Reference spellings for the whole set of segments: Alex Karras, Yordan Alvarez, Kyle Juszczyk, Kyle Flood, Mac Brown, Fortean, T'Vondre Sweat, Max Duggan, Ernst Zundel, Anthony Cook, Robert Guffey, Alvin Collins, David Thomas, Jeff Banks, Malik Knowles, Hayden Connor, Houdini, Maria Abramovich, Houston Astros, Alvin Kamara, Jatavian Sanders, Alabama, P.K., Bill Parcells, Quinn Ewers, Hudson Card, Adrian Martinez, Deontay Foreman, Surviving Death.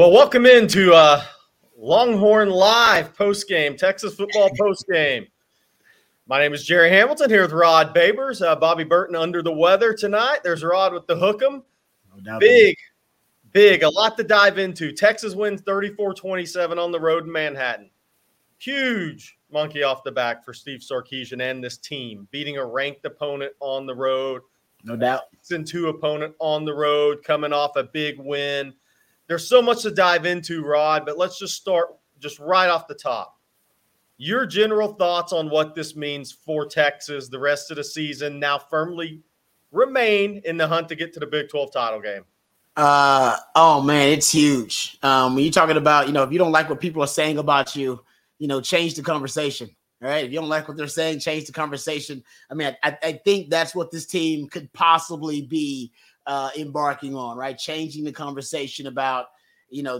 Well, welcome into Longhorn Live postgame, Texas football postgame. My name is Jerry Hamilton here with Rod Babers. Bobby Burton under the weather tonight. There's Rod with the hook'em. No doubt. Big, a lot to dive into. Texas wins 34-27 on the road in Manhattan. Huge monkey off the back for Steve Sarkisian and this team, beating a ranked opponent on the road. No doubt. 6-2 opponent on the road, coming off a big win. There's so much to dive into, Rod, but let's just start just right off the top. Your general thoughts on what this means for Texas the rest of the season, now firmly remain in the hunt to get to the Big 12 title game. Oh, man, it's huge. When you're talking about, if you don't like what people are saying about you, change the conversation, all right? If you don't like what they're saying, change the conversation. I mean, I think that's what this team could possibly be embarking on, right? Changing the conversation about,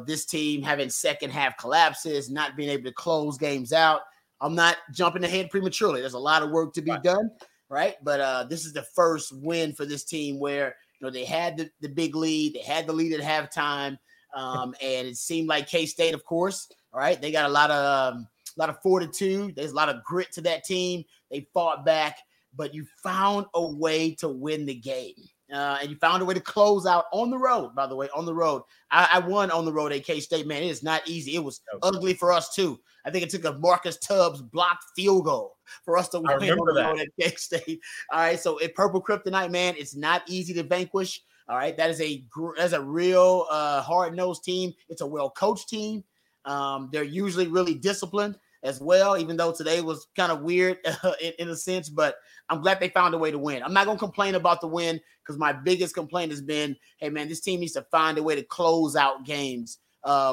this team having second half collapses, not being able to close games out. I'm not jumping ahead prematurely. There's a lot of work to be done, right? But this is the first win for this team where, they had the big lead. They had the lead at halftime. And it seemed like K-State, of course, all right? They got a lot of fortitude. There's a lot of grit to that team. They fought back, but you found a way to win the game. And you found a way to close out on the road, by the way, on the road. I won on the road at K-State, man. It is not easy. It was ugly for us, too. I think it took a Marcus Tubbs blocked field goal for us to win on the road at K-State. All right, so at Purple Kryptonite, man, it's not easy to vanquish. All right, that's a real hard-nosed team. It's a well-coached team. They're usually really disciplined as well, even though today was kind of weird in a sense, but I'm glad they found a way to win. I'm not going to complain about the win because my biggest complaint has been, hey, man, this team needs to find a way to close out games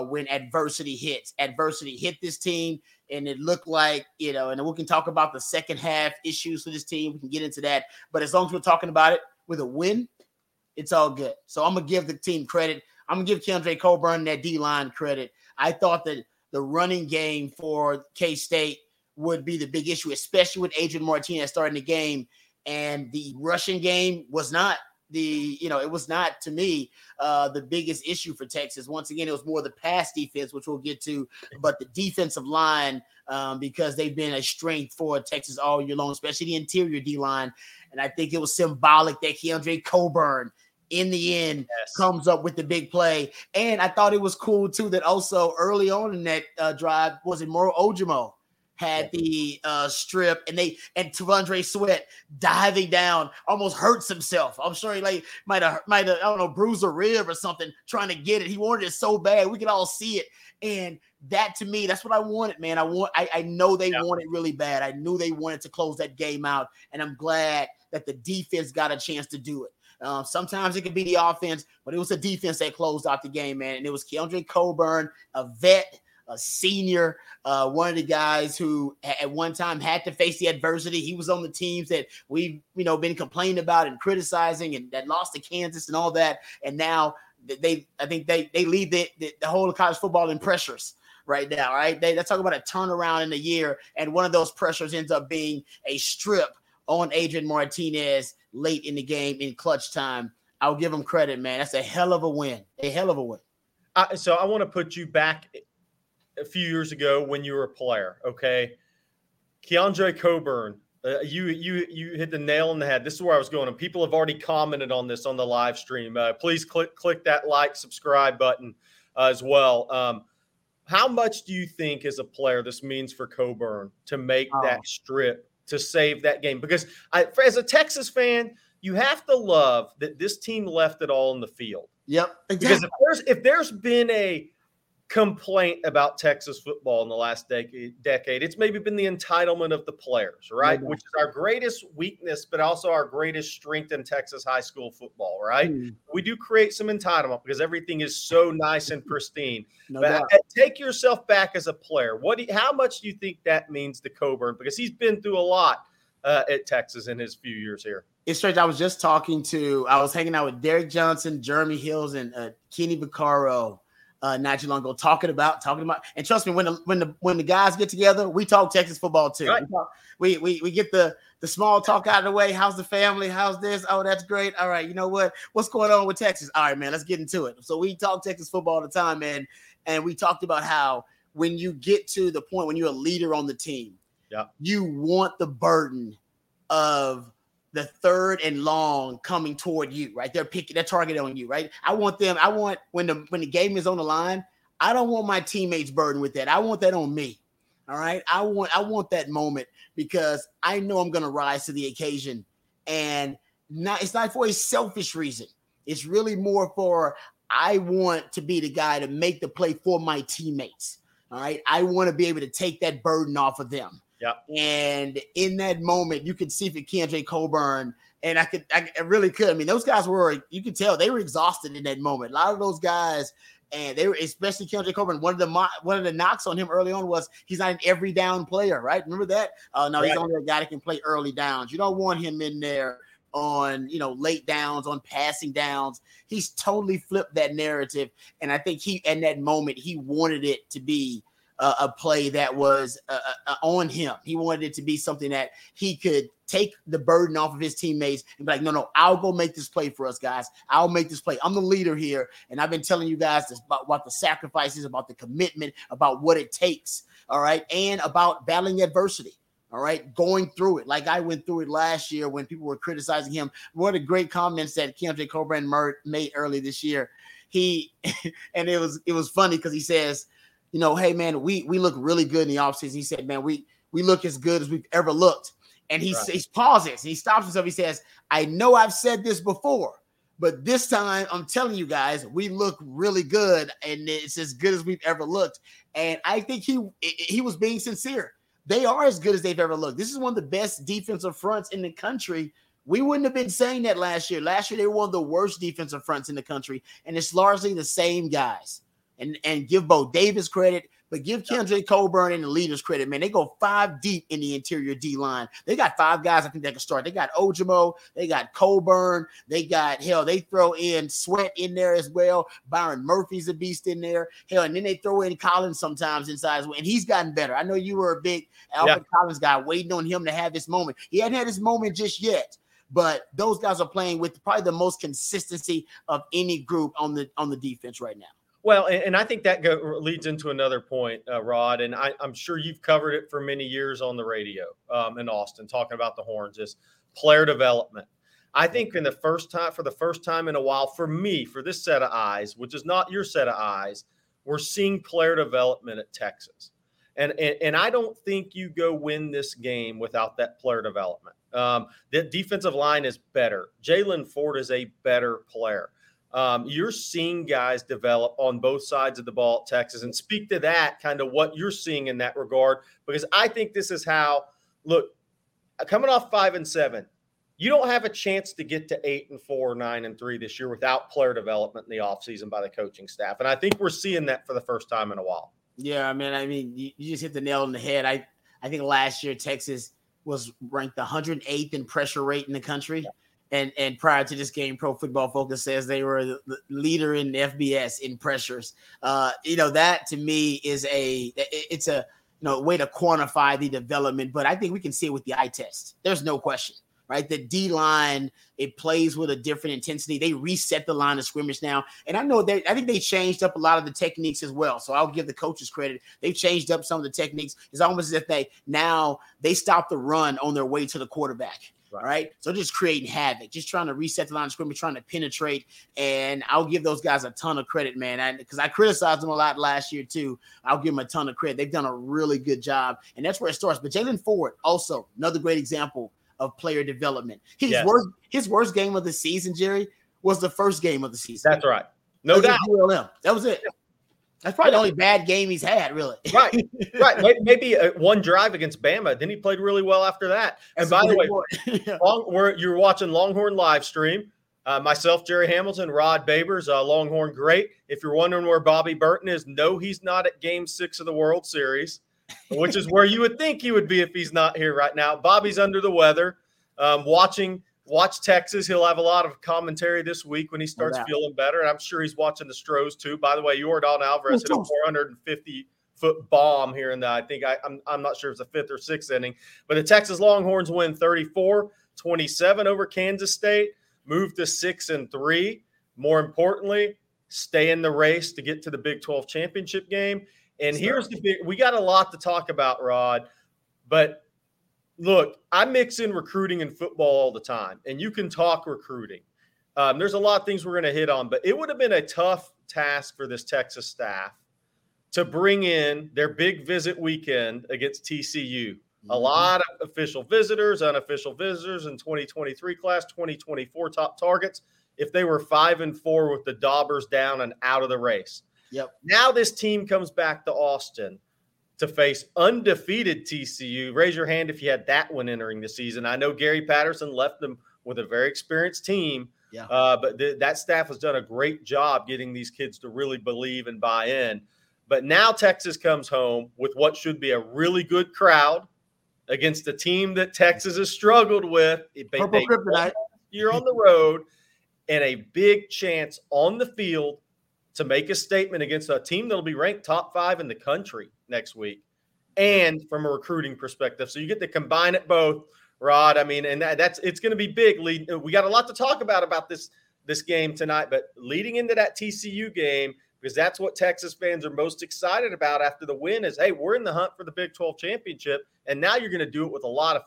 when adversity hits. Adversity hit this team, and it looked like, and we can talk about the second half issues for this team. We can get into that, but as long as we're talking about it with a win, it's all good. So I'm going to give the team credit. I'm going to give Keondre Coburn and that D-line credit. I thought that the running game for K-State would be the big issue, especially with Adrian Martinez starting the game. And the rushing game was not the biggest issue for Texas. Once again, it was more the pass defense, which we'll get to, but the defensive line, because they've been a strength for Texas all year long, especially the interior D-line. And I think it was symbolic that Keondre Coburn in the end comes up with the big play. And I thought it was cool, too, that also early on in that drive, was it Moro Ojomo had the strip, and T'Vondre Sweat diving down almost hurts himself. I'm sure he might have, I don't know, bruised a rib or something trying to get it. He wanted it so bad. We could all see it. And that, to me, that's what I wanted, man. I know they want it really bad. I knew they wanted to close that game out, and I'm glad that the defense got a chance to do it. Sometimes it could be the offense, but it was the defense that closed out the game, man. And it was Keondre Coburn, a vet, a senior, one of the guys who at one time had to face the adversity. He was on the teams that we've, been complaining about and criticizing, and that lost to Kansas and all that. And now I think they lead the whole of college football in pressures right now, right? Let's talk about a turnaround in a year, and one of those pressures ends up being a strip on Adrian Martinez late in the game in clutch time. I'll give him credit, man. That's a hell of a win. A hell of a win. So I want to put you back a few years ago when you were a player, okay? Keondre Coburn, you hit the nail on the head. This is where I was going, and people have already commented on this on the live stream. Please click that like, subscribe button as well. How much do you think as a player this means for Coburn to make that strip to save that game? Because as a Texas fan, you have to love that this team left it all on the field. Yep, exactly. Because if there's been a complaint about Texas football in the last decade, it's maybe been the entitlement of the players, right? Mm-hmm. Which is our greatest weakness, but also our greatest strength in Texas high school football, right? Mm-hmm. We do create some entitlement because everything is so nice and pristine. No but doubt. Take yourself back as a player. How much do you think that means to Coburn? Because he's been through a lot at Texas in his few years here. It's strange. I was hanging out with Derek Johnson, Jeremy Hills, and Kenny Vaccaro not too long ago, talking about, and trust me, when the guys get together, we talk Texas football too. Right. We get the small talk out of the way. How's the family? How's this? Oh, that's great. All right, you know what? What's going on with Texas? All right, man, let's get into it. So we talk Texas football all the time, man, and we talked about how when you get to the point when you're a leader on the team, you want the burden of the third and long coming toward you, right? They're targeted on you, right? I want when the game is on the line, I don't want my teammates burdened with that. I want that on me. All right. I want that moment because I know I'm going to rise to the occasion, and it's not for a selfish reason. It's really more for, I want to be the guy to make the play for my teammates. All right. I want to be able to take that burden off of them. Yeah. And in that moment, you could see for Keondre Coburn, and I really could. I mean, those guys you could tell they were exhausted in that moment. A lot of those guys, and they were, especially Keondre Coburn. One of the knocks on him early on was he's not an every down player, right? Remember that? No, he's only a guy that can play early downs. You don't want him in there on, late downs, on passing downs. He's totally flipped that narrative, and I think he, in that moment, he wanted it to be a play that was on him. He wanted it to be something that he could take the burden off of his teammates and be like, no, I'll go make this play for us, guys. I'll make this play. I'm the leader here. And I've been telling you guys this about the sacrifices, about the commitment, about what it takes. All right. And about battling adversity. All right. Going through it. Like I went through it last year when people were criticizing him. One of the great comments that Keondre Coburn made early this year. And it was funny because he says, hey, man, we look really good in the offseason. He said, man, we look as good as we've ever looked. And he pauses. He stops himself. He says, I know I've said this before, but this time I'm telling you guys, we look really good, and it's as good as we've ever looked. And I think he was being sincere. They are as good as they've ever looked. This is one of the best defensive fronts in the country. We wouldn't have been saying that last year. Last year, they were one of the worst defensive fronts in the country, and it's largely the same guys. And give Bo Davis credit, but give Keondre Coburn and the leaders credit, man. They go 5 deep in the interior D-line. They got 5 guys I think that can start. They got Ojomo. They got Coburn. They got, they throw in Sweat in there as well. Byron Murphy's a beast in there. And then they throw in Collins sometimes inside as well. And he's gotten better. I know you were a big Alvin Collins guy, waiting on him to have his moment. He hadn't had his moment just yet. But those guys are playing with probably the most consistency of any group on the defense right now. Well, and I think that leads into another point, Rod, and I'm sure you've covered it for many years on the radio in Austin, talking about the horns, is player development. I think for the first time in a while, for me, for this set of eyes, which is not your set of eyes, we're seeing player development at Texas. And I don't think you go win this game without that player development. The defensive line is better. Jalen Ford is a better player. You're seeing guys develop on both sides of the ball at Texas, and speak to that kind of what you're seeing in that regard, because I think this is how, look, coming off 5-7, you don't have a chance to get to 8-4, 9-3 this year without player development in the offseason by the coaching staff. And I think we're seeing that for the first time in a while. Yeah, I mean, you just hit the nail on the head. I think last year Texas was ranked 108th in pressure rate in the country. Yeah. And prior to this game, Pro Football Focus says they were the leader in the FBS in pressures. That to me is a way to quantify the development. But I think we can see it with the eye test. There's no question, right? The D line, it plays with a different intensity. They reset the line of scrimmage now, and I think they changed up a lot of the techniques as well. So I'll give the coaches credit. They've changed up some of the techniques. It's almost as if they stop the run on their way to the quarterback. All right. So just creating havoc, just trying to reset the line of scrimmage, trying to penetrate. And I'll give those guys a ton of credit, man, because I criticized them a lot last year, too. I'll give them a ton of credit. They've done a really good job. And that's where it starts. But Jalen Ford, also another great example of player development. His worst game of the season, Jerry, was the first game of the season. That's right. No doubt. That was it. That's probably the only bad game he's had, really. Right. Maybe one drive against Bama. Then he played really well after that. And by the way, you're watching Longhorn live stream. Myself, Jerry Hamilton, Rod Babers, Longhorn great. If you're wondering where Bobby Burton is, no, he's not at Game 6 of the World Series, which is where you would think he would be if he's not here right now. Bobby's under the weather, watching watch Texas. He'll have a lot of commentary this week when he starts feeling better. And I'm sure he's watching the Stros too. By the way, Yordan Alvarez hit a 450-foot bomb here in the, I think, I'm not sure if it's the fifth or sixth inning. But the Texas Longhorns win 34-27 over Kansas State, move to 6-3. More importantly, stay in the race to get to the Big 12 championship game. And here's the big – we got a lot to talk about, Rod. But, look, I mix in recruiting and football all the time, and you can talk recruiting. There's a lot of things we're going to hit on, but it would have been a tough task for this Texas staff to bring in their big visit weekend against TCU. Mm-hmm. A lot of official visitors, unofficial visitors in 2023 class, 2024 top targets, if they were 5-4 with the Daubers down and out of the race. Yep. Now this team comes back to Austin to face undefeated TCU. Raise your hand if you had that one entering the season. I know Gary Patterson left them with a very experienced team, but that staff has done a great job getting these kids to really believe and buy in. But now Texas comes home with what should be a really good crowd against a team that Texas has struggled with. You're on the road and a big chance on the field to make a statement against a team that'll be ranked top 5 in the country next week, and from a recruiting perspective. So you get to combine it both, Rod. I mean, and that's it's going to be big. We got a lot to talk about this game tonight, but leading into that TCU game, because that's what Texas fans are most excited about after the win is, hey, we're in the hunt for the Big 12 championship, and now you're going to do it with a lot of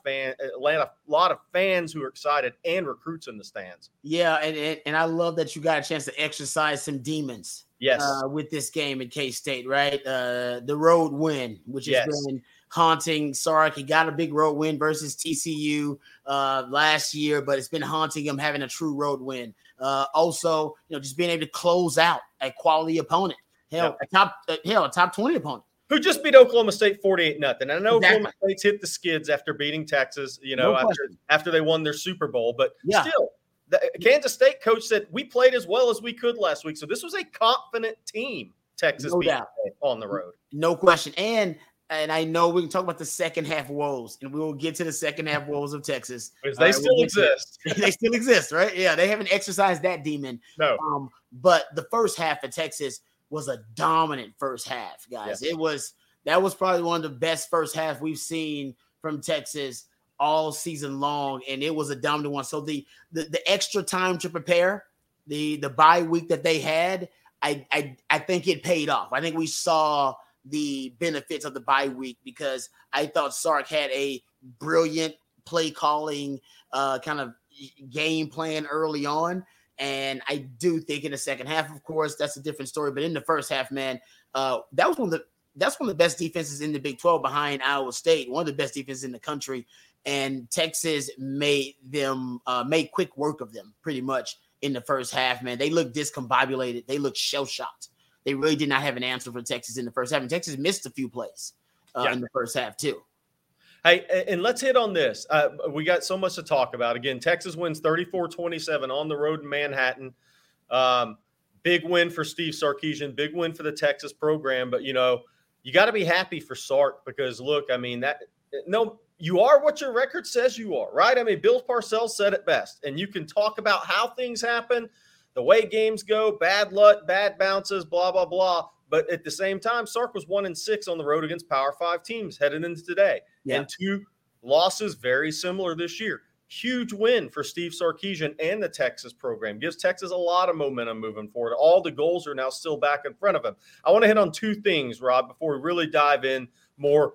fans who are excited and recruits in the stands. Yeah, and I love that you got a chance to exercise some demons. Yes, with this game in K-State, right? The road win, which has been haunting Sark. He got a big road win versus TCU last year, but it's been haunting him having a true road win. Also, just being able to close out a quality opponent, a top 20 opponent who just beat Oklahoma State 48-0. I know Oklahoma State's hit the skids after beating Texas, after they won their Super Bowl, but still. The Kansas State coach said we played as well as we could last week. So this was a confident team, Texas beat on the road. No question. And I know we can talk about the second half woes, and we will get to the second half woes of Texas. Because they still exist. They still exist, right? Yeah, they haven't exercised that demon. No. But the first half of Texas was a dominant first half, guys. Yes. That was probably one of the best first half we've seen from Texas all season long, and it was a dominant one. So the extra time to prepare, the bye week that they had, I think it paid off. I think we saw the benefits of the bye week because I thought Sark had a brilliant play calling kind of game plan early on. And I do think in the second half, of course, that's a different story. But in the first half, man, that's one of the best defenses in the Big 12 behind Iowa State, one of the best defenses in the country. And Texas made them made quick work of them pretty much in the first half, man. They looked discombobulated. They looked shell-shocked. They really did not have an answer for Texas in the first half. And Texas missed a few plays in the first half too. Hey, and let's hit on this. We got so much to talk about. Again, Texas wins 34-27 on the road in Manhattan. Big win for Steve Sarkisian. Big win for the Texas program. But, you got to be happy for Sark because, look, I mean, you are what your record says you are, right? I mean, Bill Parcells said it best. And you can talk about how things happen, the way games go, bad luck, bad bounces, blah, blah, blah. But at the same time, Sark was 1-6 on the road against Power 5 teams headed into today. Yeah. And two losses very similar this year. Huge win for Steve Sarkisian and the Texas program. Gives Texas a lot of momentum moving forward. All the goals are now still back in front of him. I want to hit on two things, Rob, before we really dive in more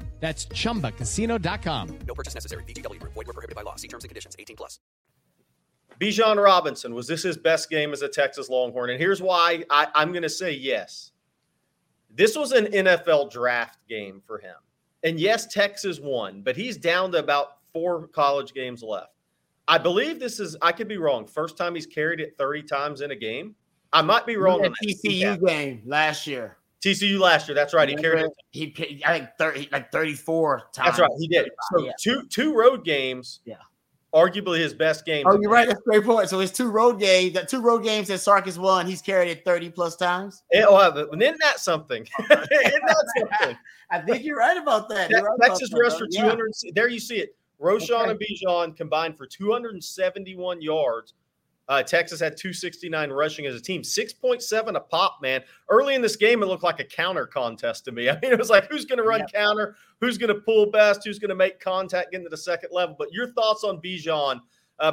That's ChumbaCasino.com. No purchase necessary. VGW Group. Void where prohibited by law. See terms and conditions. 18+. Bijan Robinson, was this his best game as a Texas Longhorn? And here's why I'm going to say yes. This was an NFL draft game for him. And yes, Texas won, but he's down to about 4 college games left. I believe this is, I could be wrong, first time he's carried it 30 times in a game. I might be wrong on that. TCU game last year. TCU last year, that's right. He carried it. He, I think 34 times. That's right, he did. So yeah. two road games. Yeah. Arguably his best game. Oh, you're right. That's a great point. So it's two road games that Sarkis won. He's carried it 30-plus times. And isn't that something? I think you're right about that. Texas rushed for 200. Yeah. There you see it. Roshan and Bijan combined for 271 yards. Texas had 269 rushing as a team. 6.7 a pop, man. Early in this game, it looked like a counter contest to me. I mean, it was like, who's going to run counter? Who's going to pull best? Who's going to make contact into the second level? But your thoughts on Bijan,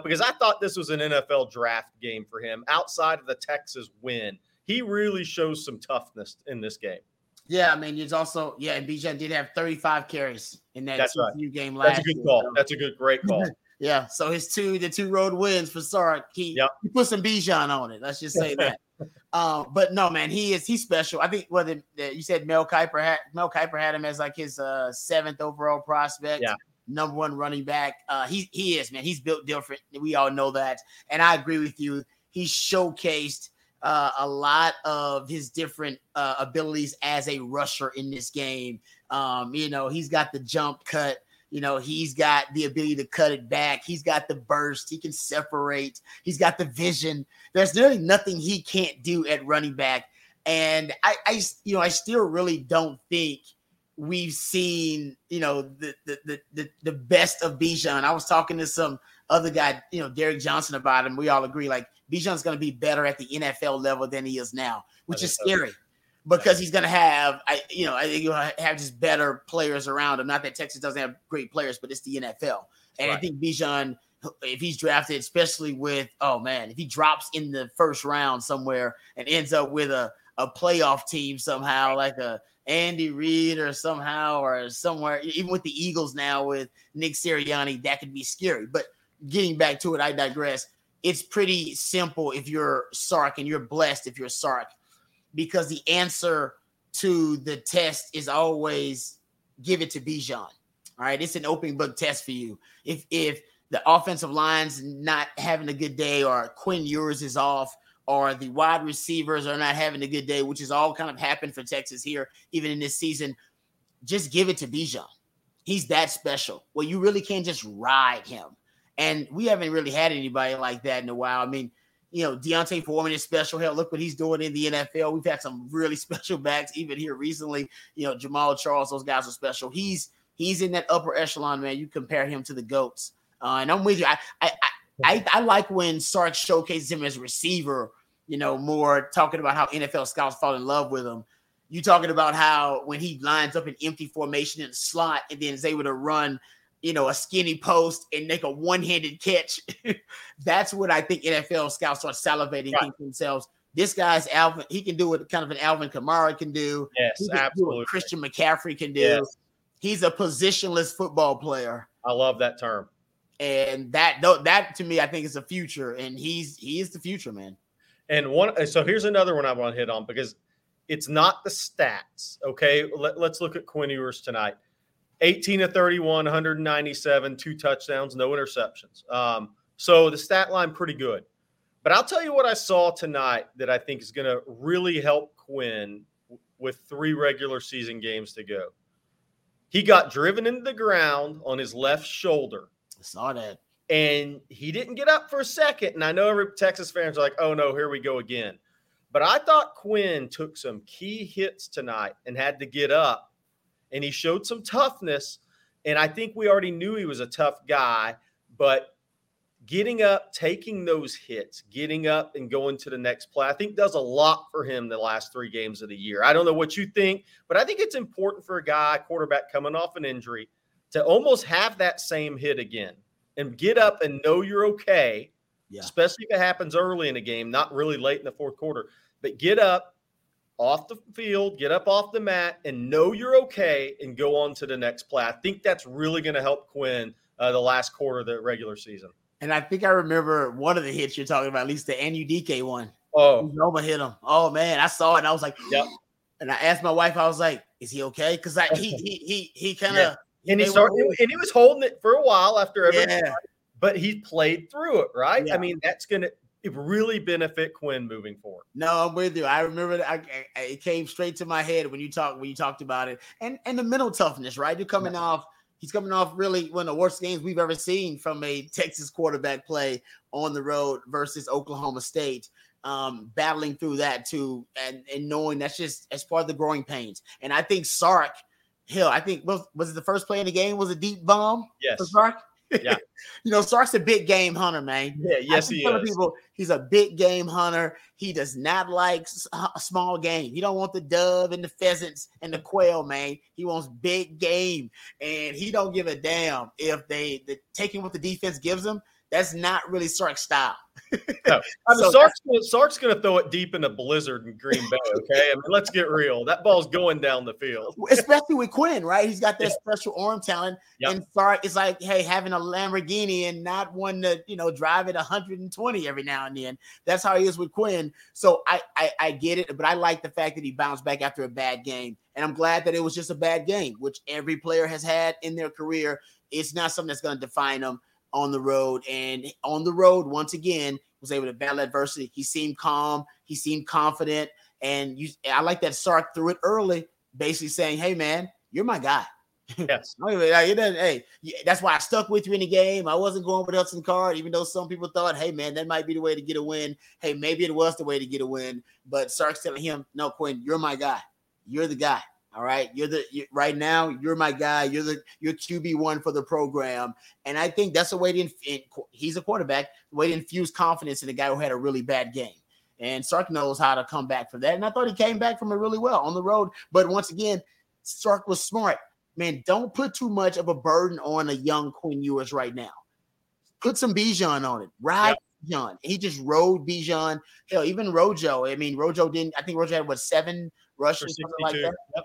because I thought this was an NFL draft game for him outside of the Texas win. He really shows some toughness in this game. Yeah, I mean, it's also – and Bijan did have 35 carries in that TCU game last year. That's a good call. So. That's a great call. Yeah, so his two road wins for Sark, he put some Bijan on it. Let's just say that. But no, man, he's special. I think you said Mel Kiper had him as like his seventh overall prospect, number one running back. He is, man. He's built different. We all know that, and I agree with you. He showcased a lot of his different abilities as a rusher in this game. He's got the jump cut. He's got the ability to cut it back. He's got the burst. He can separate. He's got the vision. There's really nothing he can't do at running back. And I still really don't think we've seen, the best of Bijan. I was talking to some other guy, Derek Johnson, about him. We all agree, like, Bijan's going to be better at the NFL level than he is now, which is scary. Because he's going to have, I think you'll have just better players around him. Not that Texas doesn't have great players, but it's the NFL. And I think Bijan, if he's drafted, especially with, if he drops in the first round somewhere and ends up with a playoff team somehow, like a Andy Reid or somewhere, even with the Eagles now with Nick Sirianni, that could be scary. But getting back to it, I digress. It's pretty simple if you're Sark, and you're blessed if you're Sark. Because the answer to the test is always give it to Bijan. All right, it's an open book test for you. If the offensive line's not having a good day, or Quinn Ewers is off, or the wide receivers are not having a good day, which is all kind of happened for Texas here, even in this season, just give it to Bijan. He's that special. Well, you really can't just ride him. And we haven't really had anybody like that in a while. I mean, Deontay Foreman is special. Hell, look what he's doing in the NFL. We've had some really special backs even here recently. Jamal Charles, those guys are special. He's in that upper echelon, man. You compare him to the GOATs. And I'm with you. I like when Sark showcases him as a receiver, more talking about how NFL scouts fall in love with him. You talking about how when he lines up in empty formation in the slot and then is able to run – a skinny post and make a one-handed catch. That's what I think NFL scouts are salivating themselves. This guy's Alvin. He can do what kind of an Alvin Kamara can do. Yes, he can absolutely. Do what Christian McCaffrey can do. Yes. He's a positionless football player. I love that term. And that to me, I think is the future. And he is the future, man. And so here's another one I want to hit on because it's not the stats. Okay, let's look at Quinn Ewers tonight. 18 of 31, 197, 2 touchdowns, no interceptions. So the stat line pretty good. But I'll tell you what I saw tonight that I think is going to really help Quinn with 3 regular season games to go. He got driven into the ground on his left shoulder. I saw that. And he didn't get up for a second. And I know every Texas fans are like, oh, no, here we go again. But I thought Quinn took some key hits tonight and had to get up. And he showed some toughness, and I think we already knew he was a tough guy, but getting up, taking those hits, getting up and going to the next play, I think does a lot for him the last 3 games of the year. I don't know what you think, but I think it's important for a guy, quarterback coming off an injury, to almost have that same hit again and get up and know you're okay, especially if it happens early in a game, not really late in the fourth quarter, but get up. Off the field, get up off the mat, and know you're okay and go on to the next play. I think that's really going to help Quinn the last quarter of the regular season. And I think I remember one of the hits you're talking about, at least the NUDK one. Oh. Nova hit him. Oh, man, I saw it, and I was like, and I asked my wife, I was like, is he okay? Because he kind of – And he was holding it for a while after everything. but he played through it, right? Yeah. I mean, that's going to really benefit Quinn moving forward. No, I'm with you. I remember that it came straight to my head when you talked about it, and the mental toughness, right? He's coming off really one of the worst games we've ever seen from a Texas quarterback play on the road versus Oklahoma State. Battling through that too, and knowing that's just as part of the growing pains. And I think Sark Hill, was it the first play in the game? Was a deep bomb? Yes. For Sark? Yeah. Sark's a big game hunter, man. Yeah, yes, he is. People, he's a big game hunter. He does not like a small game. He don't want the dove and the pheasants and the quail, man. He wants big game, and he don't give a damn if they taking what the defense gives him. That's not really Sark's style. No. I mean, Sark's going to throw it deep in a blizzard in Green Bay, okay? I mean, let's get real. That ball's going down the field. Especially with Quinn, right? He's got that special arm talent. Yep. And Sark is like, hey, having a Lamborghini and not one to, drive it 120 every now and then. That's how he is with Quinn. So I get it, but I like the fact that he bounced back after a bad game. And I'm glad that it was just a bad game, which every player has had in their career. It's not something that's going to define them. On the road, once again, was able to battle adversity. He seemed calm. He seemed confident. And I like that Sark threw it early, basically saying, hey, man, you're my guy. Yes. That's why I stuck with you in the game. I wasn't going with Hudson Card, even though some people thought, hey, man, that might be the way to get a win. Hey, maybe it was the way to get a win. But Sark's telling him, no, Quinn, you're my guy. You're the guy. All right. Right now, you're my guy. You're QB1 for the program. And I think that's a way he's a quarterback, a way to infuse confidence in a guy who had a really bad game. And Sark knows how to come back from that. And I thought he came back from it really well on the road. But once again, Sark was smart. Man, don't put too much of a burden on a young Quinn Ewers right now. Put some Bijan on it. Right. Yep. Bijan. He just rode Bijan. Hell, even Rojo. I mean, Rojo had 7 rushes, something like that. Yep.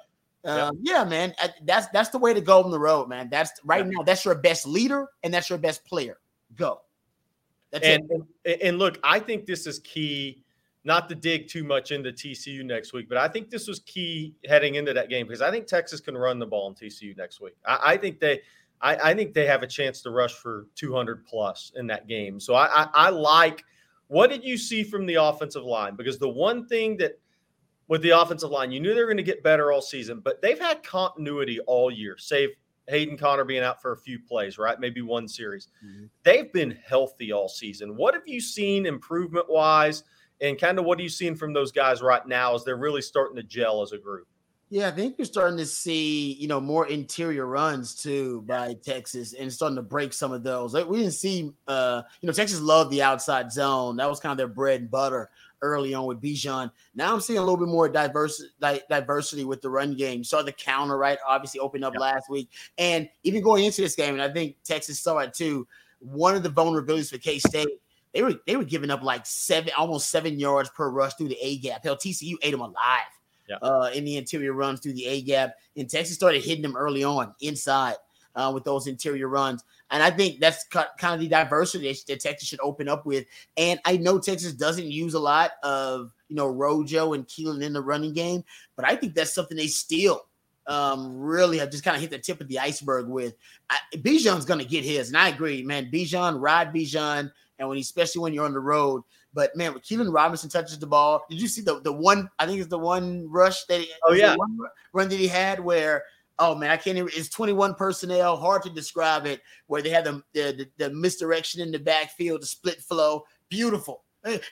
Yeah, man, that's the way to go on the road, man. Now that's your best leader and that's your best player. Go. And look, I think this is key, not to dig too much into TCU next week, but I think this was key heading into that game because I think Texas can run the ball in TCU next week. I think they have a chance to rush for 200 plus in that game. So I like – what did you see from the offensive line? Because the one thing that – with the offensive line, you knew they were going to get better all season, but they've had continuity all year, save Hayden Connor being out for a few plays, right? Maybe one series. Mm-hmm. They've been healthy all season. What have you seen improvement-wise, and kind of what are you seeing from those guys right now as they're really starting to gel as a group? Yeah, I think you're starting to see, more interior runs too by Texas and starting to break some of those. We didn't see, Texas loved the outside zone. That was kind of their bread and butter early on with Bijan. Now I'm seeing a little bit more diversity with the run game. Saw the counter, right? Obviously opened up last week. And even going into this game, and I think Texas saw it too, one of the vulnerabilities for K-State, they were giving up like almost 7 yards per rush through the A-gap. Hell, TCU ate them alive in the interior runs through the A-gap. And Texas started hitting them early on inside with those interior runs. And I think that's kind of the diversity that Texas should open up with. And I know Texas doesn't use a lot of, Rojo and Keelan in the running game, but I think that's something they still really have just kind of hit the tip of the iceberg with. Bijan's going to get his, and I agree, man. Bijan, Rod Bijan, and especially when you're on the road. But, man, when Keelan Robinson touches the ball, did you see the one – I think it's the one rush that – one run that he had where – oh, man, I can't even – it's 21 personnel, hard to describe it, where they had the misdirection in the backfield, the split flow. Beautiful.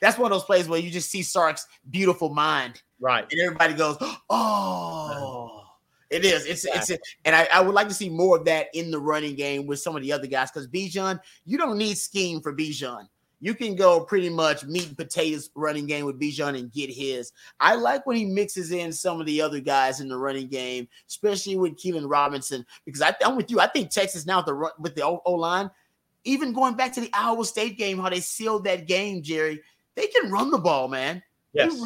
That's one of those plays where you just see Sark's beautiful mind. Right. And everybody goes, oh, it is. And I would like to see more of that in the running game with some of the other guys because Bijan, you don't need scheme for Bijan. You can go pretty much meat and potatoes running game with Bijan and get his. I like when he mixes in some of the other guys in the running game, especially with Keelan Robinson, because I'm with you. I think Texas now with the O-line, even going back to the Iowa State game, how they sealed that game, Jerry, they can run the ball, man. Yes.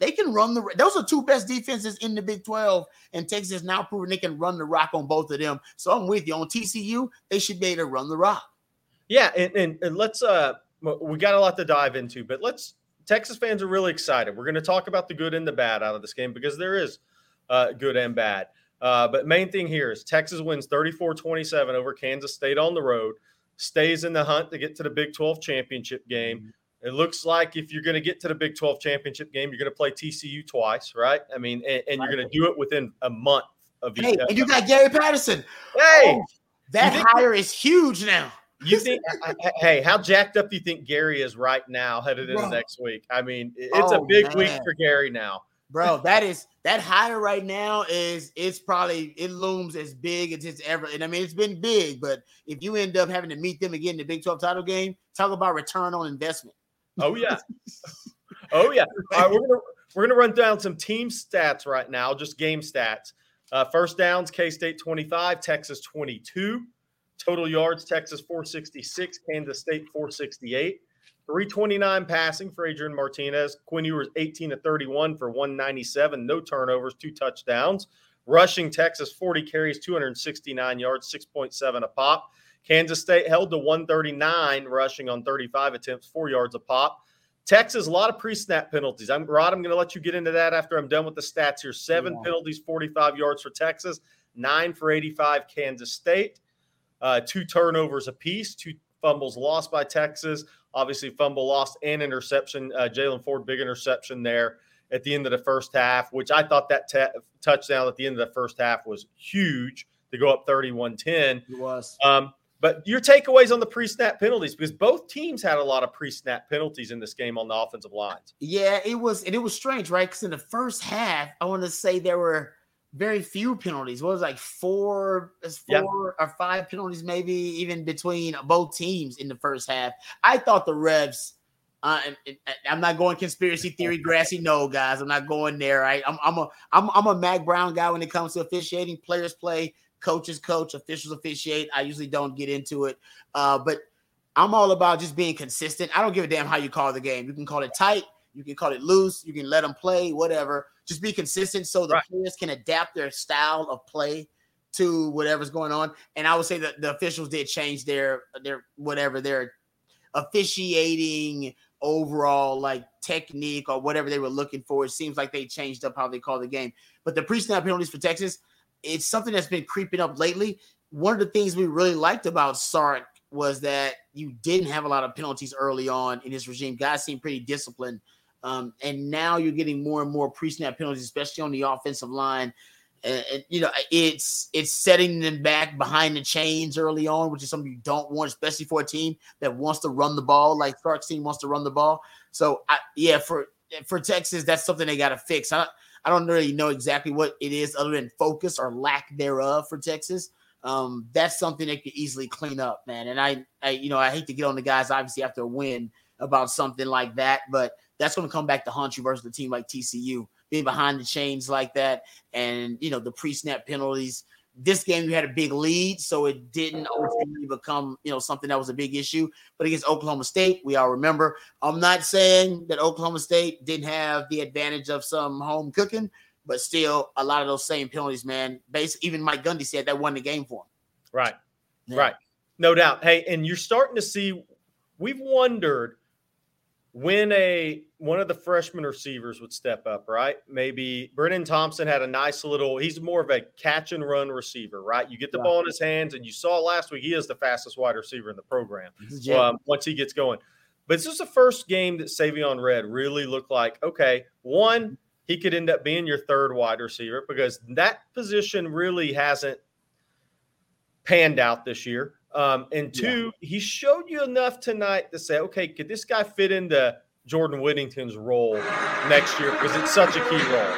They can run the – those are two best defenses in the Big 12, and Texas has now proven they can run the rock on both of them. So I'm with you. On TCU, they should be able to run the rock. Yeah, and let's – we got a lot to dive into, but Texas fans are really excited. We're going to talk about the good and the bad out of this game because there is good and bad. But main thing here is Texas wins 34-27 over Kansas State on the road. stays in the hunt to get to the Big 12 championship game. Mm-hmm. It looks like if you're going to get to the Big 12 championship game, you're going to play TCU twice, right? I mean, and you're going to do it within a month of each other. And you got Gary Patterson. Hey, that hire is huge now. You think? Hey, how jacked up do you think Gary is right now headed into next week? I mean, it's a big week for Gary now. Bro, that hire right now it looms as big as it's ever. And I mean, it's been big, but if you end up having to meet them again in the Big 12 title game, talk about return on investment. Oh, yeah. All right, we're gonna run down some team stats right now, just game stats. First downs, K-State 25, Texas 22. Total yards, Texas 466, Kansas State 468. 329 passing for Adrian Martinez. Quinn Ewers 18-31 for 197. No turnovers, 2 touchdowns. Rushing Texas 40 carries, 269 yards, 6.7 a pop. Kansas State held to 139 rushing on 35 attempts, 4 yards a pop. Texas, a lot of pre-snap penalties. Rod, I'm going to let you get into that after I'm done with the stats here. 7 penalties, 45 yards for Texas. 9 for 85 Kansas State. 2 turnovers apiece, 2 fumbles lost by Texas. Obviously, fumble loss and interception. Jalen Ford, big interception there at the end of the first half, which I thought that touchdown at the end of the first half was huge to go up 31-10. It was. But your takeaways on the pre-snap penalties, because both teams had a lot of pre-snap penalties in this game on the offensive lines. Yeah, it was strange, right? Because in the first half, I want to say there were very few penalties. What was it, like four or 5 penalties, maybe even between both teams in the first half. I thought the refs. I'm not going conspiracy theory, grassy knoll, guys. I'm not going there. Right? I'm a Mac Brown guy when it comes to officiating. Players play, coaches coach, officials officiate. I usually don't get into it, but I'm all about just being consistent. I don't give a damn how you call the game. You can call it tight. You can call it loose. You can let them play, whatever. Just be consistent so the players can adapt their style of play to whatever's going on. And I would say that the officials did change their officiating overall like technique or whatever they were looking for. It seems like they changed up how they call the game. But the pre-snap penalties for Texas, it's something that's been creeping up lately. One of the things we really liked about Sark was that you didn't have a lot of penalties early on in his regime. Guys seemed pretty disciplined. And now you're getting more and more pre-snap penalties, especially on the offensive line. And you know, it's setting them back behind the chains early on, which is something you don't want, especially for a team that wants to run the ball, like Clark's team wants to run the ball. So, for Texas, that's something they got to fix. I don't really know exactly what it is other than focus or lack thereof for Texas. That's something they could easily clean up, man. And I hate to get on the guys, obviously, after a win about something like that, but that's going to come back to haunt you versus a team like TCU, being behind the chains like that. And, you know, the pre-snap penalties, this game you had a big lead, so it didn't ultimately become, you know, something that was a big issue. But against Oklahoma State, we all remember. I'm not saying that Oklahoma State didn't have the advantage of some home cooking, but still, a lot of those same penalties, man. Basically, even Mike Gundy said that won the game for him. Right, yeah. Right. No doubt. Hey, and you're starting to see – we've wondered when one of the freshman receivers would step up, right? Maybe Brennan Thompson had a nice little – he's more of a catch-and-run receiver, right? You get the ball in his hands, and you saw last week he is the fastest wide receiver in the program once he gets going. But this is the first game that Savion Red really looked like, okay, one – he could end up being your third wide receiver because that position really hasn't panned out this year. And two, he showed you enough tonight to say, okay, could this guy fit into Jordan Whittington's role next year? Because it's such a key role.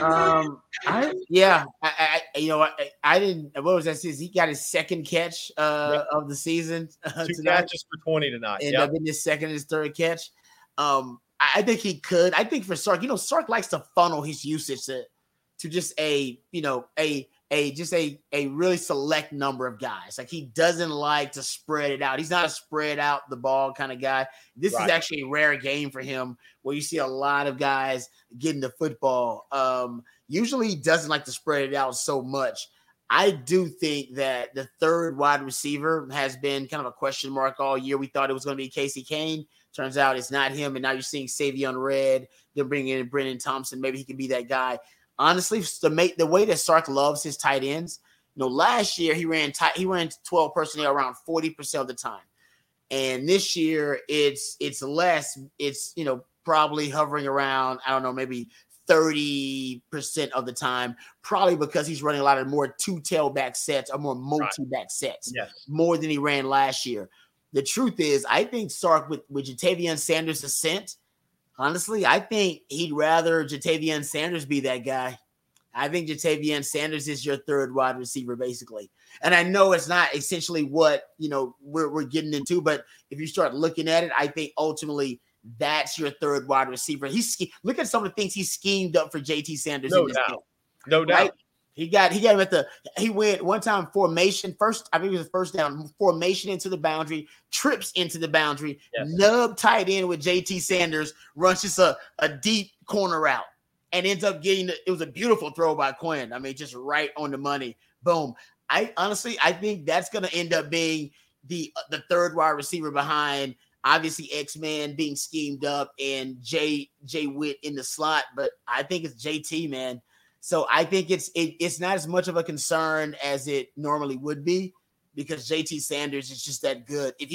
What was that? He got his second catch of the season. Two catches for 20 tonight. Ended up in his second and his third catch. I think he could. I think for Sark, you know, Sark likes to funnel his usage to just a really select number of guys. Like he doesn't like to spread it out. He's not a spread out the ball kind of guy. This is actually a rare game for him where you see a lot of guys getting the football. Usually he doesn't like to spread it out so much. I do think that the third wide receiver has been kind of a question mark all year. We thought it was going to be Casey Kane. Turns out it's not him, and now you're seeing Savion Red. They're bringing in Brennan Thompson. Maybe he can be that guy. Honestly, the way that Sark loves his tight ends know, last year he ran tight. He ran 12 personnel around 40% of the time. And this year it's less. It's, you know, probably hovering around, I don't know, maybe 30% of the time, probably because he's running a lot of more two tailback sets or more multi-back sets, more than he ran last year. The truth is, I think Sark, with Jatavian Sanders' ascent, honestly, I think he'd rather Jatavian Sanders be that guy. I think Jatavian Sanders is your third wide receiver, basically. And I know it's not essentially what, you know, we're getting into, but if you start looking at it, I think ultimately that's your third wide receiver. Look at some of the things he schemed up for JT Sanders. No doubt. He got him at the, he went one time formation first. I think it was the first down formation into the boundary, trips into the boundary, nub tight end with JT Sanders, runs just a deep corner route. And ends up getting it was a beautiful throw by Quinn. I mean, just right on the money. Boom. I think that's going to end up being the third wide receiver behind, obviously, X-Man being schemed up and Jay Witt in the slot. But I think it's JT, man. So I think it's not as much of a concern as it normally would be because JT Sanders is just that good. If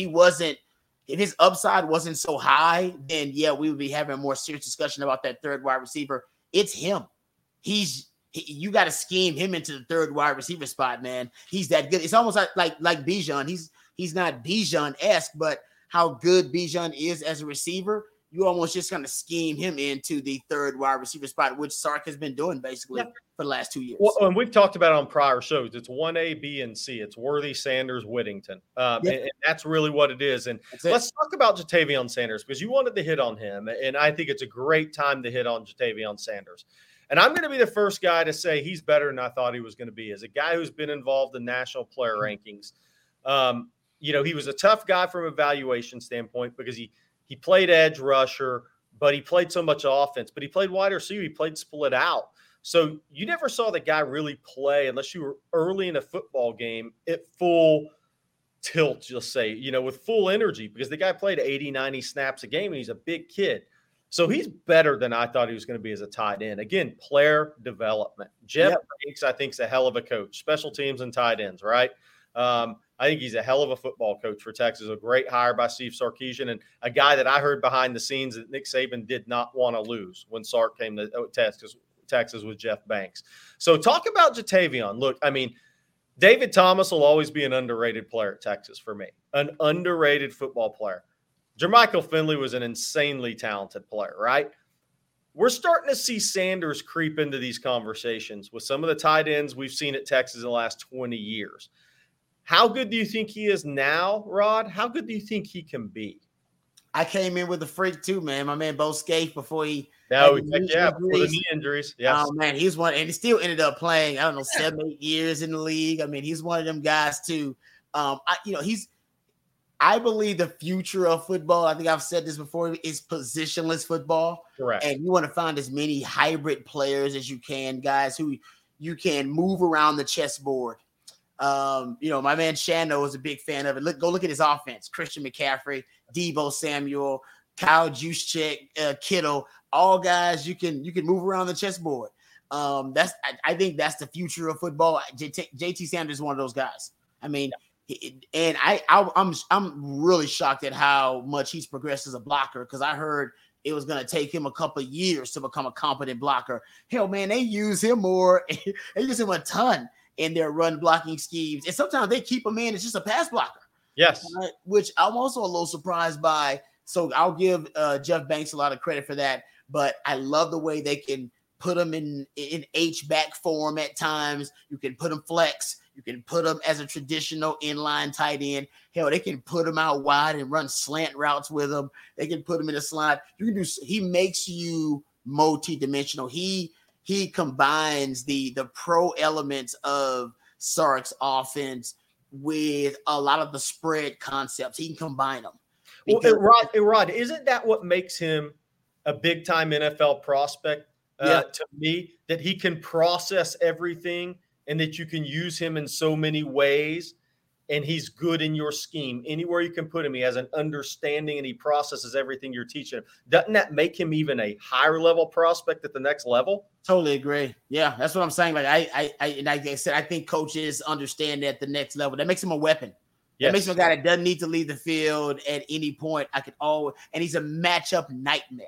his upside wasn't so high, then, yeah, we would be having a more serious discussion about that third wide receiver. It's him. You got to scheme him into the third wide receiver spot, man. He's that good. It's almost like Bijan. He's not Bijan-esque, but how good Bijan is as a receiver, you almost just kind of scheme him into the third wide receiver spot, which Sark has been doing basically for the last 2 years. Well, and we've talked about it on prior shows. It's 1A, B, and C. It's Worthy, Sanders, Whittington. And that's really what it is. And let's talk about Jatavian Sanders because you wanted to hit on him, and I think it's a great time to hit on Jatavian Sanders. And I'm going to be the first guy to say he's better than I thought he was going to be. As a guy who's been involved in national player rankings, you know, he was a tough guy from an evaluation standpoint because he played edge rusher, but he played so much offense. But he played wide receiver. He played split out. So you never saw the guy really play unless you were early in a football game at full tilt, just say, you know, with full energy because the guy played 80, 90 snaps a game, and he's a big kid. So he's better than I thought he was going to be as a tight end. Again, player development. Jeff Banks, I think, is a hell of a coach. Special teams and tight ends, right? I think he's a hell of a football coach for Texas, a great hire by Steve Sarkisian, and a guy that I heard behind the scenes that Nick Saban did not want to lose when Sark came to Texas with Jeff Banks. So talk about Jatavian. Look, I mean, David Thomas will always be an underrated player at Texas for me, an underrated football player. Jermichael Finley was an insanely talented player, right? We're starting to see Sanders creep into these conversations with some of the tight ends we've seen at Texas in the last 20 years. How good do you think he is now, Rod? How good do you think he can be? I came in with a freak too, man. My man Bo Scaife before before the knee injuries. Yes. Oh man, he's one, and he still ended up playing. I don't know, 7-8 years in the league. I mean, he's one of them guys too. I believe the future of football. I think I've said this before. Is positionless football, correct? And you want to find as many hybrid players as you can, guys who you can move around the chessboard. You know, my man Shano is a big fan of it. Go look at his offense. Christian McCaffrey, Deebo Samuel, Kyle Juszczyk, Kittle, all guys you can move around the chessboard. I think that's the future of football. JT Sanders is one of those guys. I mean, I'm really shocked at how much he's progressed as a blocker because I heard it was going to take him a couple of years to become a competent blocker. Hell, man, they use him more. They use him a ton in their run blocking schemes. And sometimes they keep him in. It's just a pass blocker. Yes. Which I'm also a little surprised by. So I'll give Jeff Banks a lot of credit for that. But I love the way they can put him in H-back form at times. You can put him flex. You can put him as a traditional inline tight end. Hell, they can put him out wide and run slant routes with him. They can put him in a slot. He makes you multi-dimensional. He combines the pro elements of Sark's offense with a lot of the spread concepts. He can combine them. Well, Rod, isn't that what makes him a big-time NFL prospect to me, that he can process everything and that you can use him in so many ways? and he's good in your scheme. Anywhere you can put him, he has an understanding and he processes everything you're teaching him. Doesn't that make him even a higher level prospect at the next level? Totally agree. Yeah, that's what I'm saying. Like I said, I think coaches understand that the next level. That makes him a weapon. Yes. That makes him a guy that doesn't need to leave the field at any point. And he's a matchup nightmare.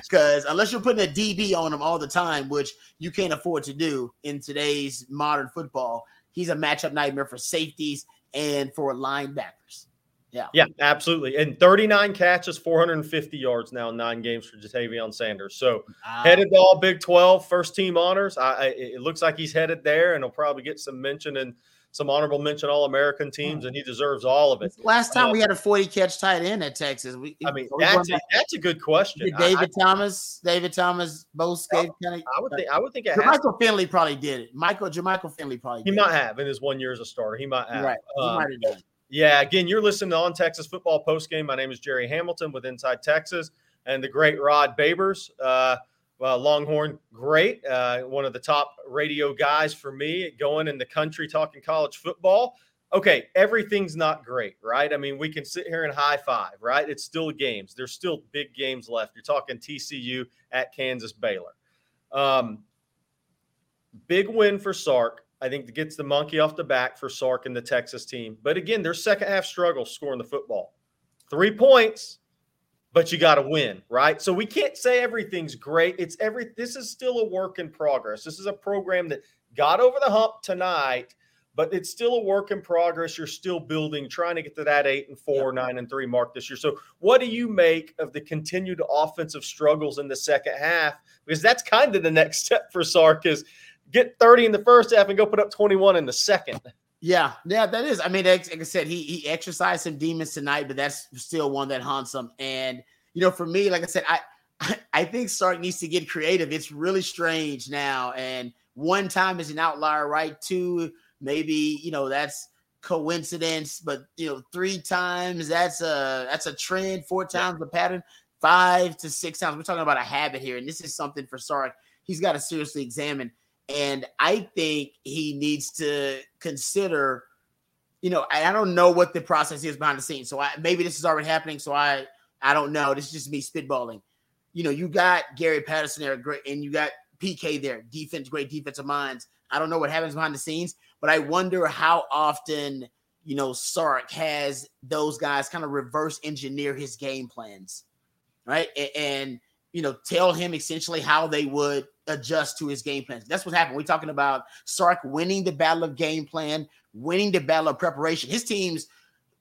Because unless you're putting a DB on him all the time, which you can't afford to do in today's modern football, he's a matchup nightmare for safeties and for linebackers. Yeah, absolutely. And 39 catches, 450 yards now in 9 games for Jatavian Sanders. So headed to all Big 12, first team honors. It looks like he's headed there, and he'll probably get some mention and some honorable mention All-American teams, and he deserves all of it. Last time we had a 40-catch tight end at Texas. That's a good question. David Thomas, both gave kind of – I would think it happened. Jermichael Finley probably did it. He might have in his 1 year as a starter. He might have. Right. He might have done it. Yeah, again, you're listening to On Texas Football Postgame. My name is Jerry Hamilton with Inside Texas and the great Rod Babers. Longhorn great, one of the top radio guys for me, going in the country talking college football. Okay, everything's not great, right? I mean, we can sit here and high five, right? It's still games. There's still big games left. You're talking TCU at Kansas, Baylor. Big win for Sark. I think that gets the monkey off the back for Sark and the Texas team. But again, their second half struggles scoring the football. 3 points. But you got to win, right? So we can't say everything's great. This is still a work in progress. This is a program that got over the hump tonight, but it's still a work in progress. You're still building, trying to get to that 8-4, 9-3 mark this year. So what do you make of the continued offensive struggles in the second half? Because that's kind of the next step for Sark is get 30 in the first half and go put up 21 in the second. Yeah, that is. I mean, like I said, he exercised some demons tonight, but that's still one that haunts him. And, you know, for me, like I said, I think Sark needs to get creative. It's really strange now. And one time is an outlier, right? 2, maybe, you know, that's coincidence. But, you know, 3 times, that's a trend. 4 times the pattern. 5 to 6 times. We're talking about a habit here. And this is something for Sark he's got to seriously examine. And I think he needs to consider, you know, I don't know what the process is behind the scenes. So maybe this is already happening. So I don't know. This is just me spitballing. You know, you got Gary Patterson there, great, and you got P.K. there, great defensive minds. I don't know what happens behind the scenes, but I wonder how often, you know, Sark has those guys kind of reverse engineer his game plans, right? And you know, tell him essentially how they would adjust to his game plans. That's what happened. We're talking about Sark winning the battle of game plan, winning the battle of preparation. His teams,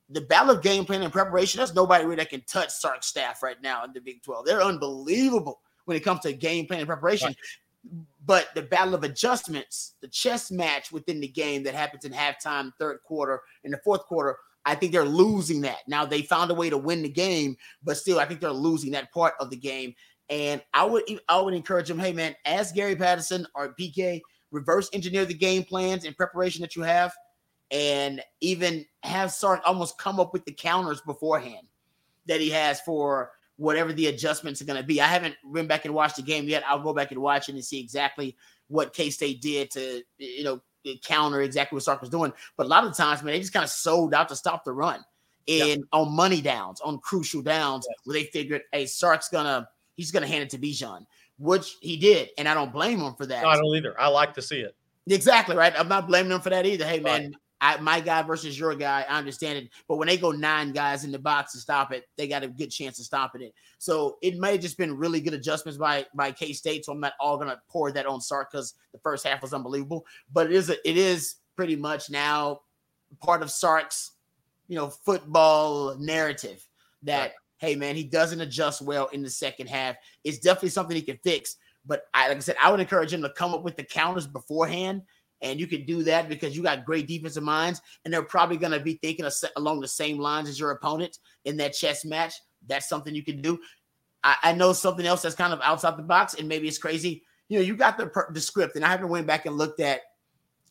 the battle of game plan and preparation, there's nobody really that can touch Sark's staff right now in the Big 12. They're unbelievable when it comes to game plan and preparation. Right. But the battle of adjustments, the chess match within the game that happens in halftime, third quarter, and the fourth quarter, I think they're losing that. Now, they found a way to win the game, but still, I think they're losing that part of the game. And I would encourage him, hey, man, ask Gary Patterson or PK, reverse engineer the game plans and preparation that you have, and even have Sark almost come up with the counters beforehand that he has for whatever the adjustments are going to be. I haven't been back and watched the game yet. I'll go back and watch it and see exactly what K-State did to, you know, counter exactly what Sark was doing. But a lot of the times, man, they just kind of sold out to stop the run on money downs, on crucial downs, where they figured, hey, Sark's going to, he's going to hand it to Bijan, which he did, and I don't blame him for that. No, I don't either. I like to see it. Exactly, right? I'm not blaming him for that either. Hey, man, my guy versus your guy, I understand it. But when they go 9 guys in the box to stop it, they got a good chance of stopping it. So it may have just been really good adjustments by K-State, so I'm not all going to pour that on Sark because the first half was unbelievable. But it is pretty much now part of Sark's, you know, football narrative that – hey, man, he doesn't adjust well in the second half. It's definitely something he can fix. But I would encourage him to come up with the counters beforehand And you can do that because you got great defensive minds, and they're probably going to be thinking along the same lines as your opponent in that chess match. That's something you can do. I know something else that's kind of outside the box, and maybe it's crazy. You know, you got the script, and I haven't went back and looked at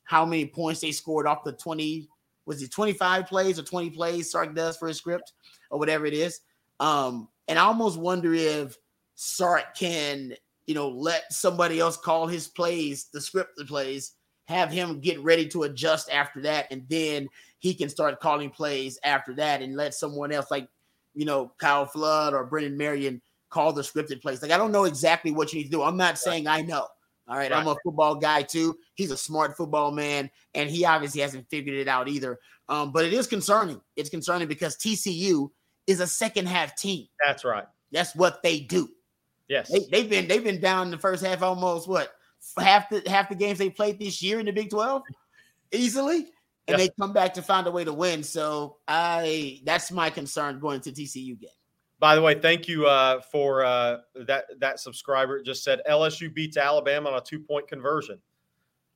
how many points they scored off the 20, was it 25 plays or 20 plays Sark does for his script or whatever it is. And I almost wonder if Sark can, you know, let somebody else call his plays, the script of plays, have him get ready to adjust after that. And then he can start calling plays after that and let someone else, like, you know, Kyle Flood or Brendan Marion, call the scripted plays. Like, I don't know exactly what you need to do. I'm not saying I know. All right. I'm a football guy too. He's a smart football man, and he obviously hasn't figured it out either. But it is concerning. It's concerning because TCU is a second half team. That's right. That's what they do. Yes. They've been down in the first half, almost half the games they played this year in the Big 12 easily. And they come back to find a way to win. So that's my concern going to TCU game. By the way, thank you for that subscriber. It just said LSU beats Alabama on a 2-point conversion.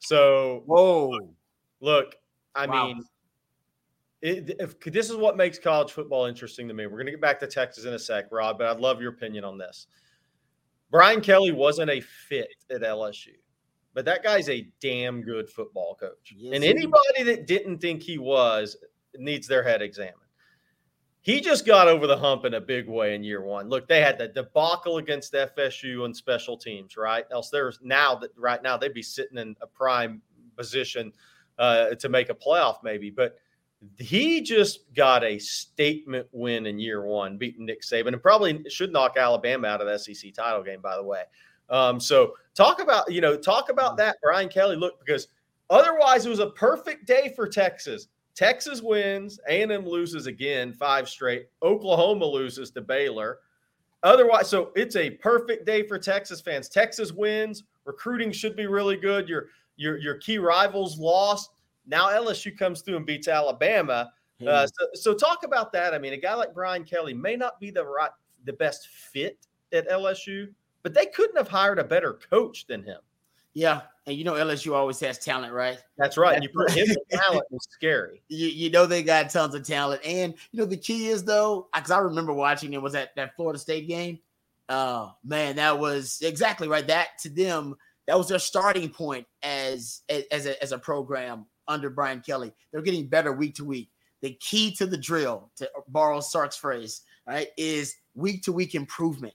So, whoa, look, I mean, this is what makes college football interesting to me. We're going to get back to Texas in a sec, Rod, but I'd love your opinion on this. Brian Kelly wasn't a fit at LSU, but that guy's a damn good football coach. Yes, and anybody that didn't think he was needs their head examined. He just got over the hump in a big way in year one. Look, they had the debacle against FSU on special teams, right? Else there's right now they'd be sitting in a prime position to make a playoff maybe. But he just got a statement win in year one, beating Nick Saban, and probably should knock Alabama out of the SEC title game, by the way. So talk about that, Brian Kelly. Look, because otherwise it was a perfect day for Texas. Texas wins, A&M loses again, 5 straight. Oklahoma loses to Baylor. Otherwise, so it's a perfect day for Texas fans. Texas wins. Recruiting should be really good. Your key rivals lost. Now LSU comes through and beats Alabama. So talk about that. I mean, a guy like Brian Kelly may not be the best fit at LSU, but they couldn't have hired a better coach than him. Yeah, and you know LSU always has talent, right? That's right. And you put him with talent, it's scary. You know they got tons of talent. And, you know, the key is, though, because I remember watching it was at that Florida State game. Oh, man, that was exactly right. That, to them, that was their starting point as a program under Brian Kelly. They're getting better week to week. The key to the drill, to borrow Sark's phrase, right, is week-to-week improvement.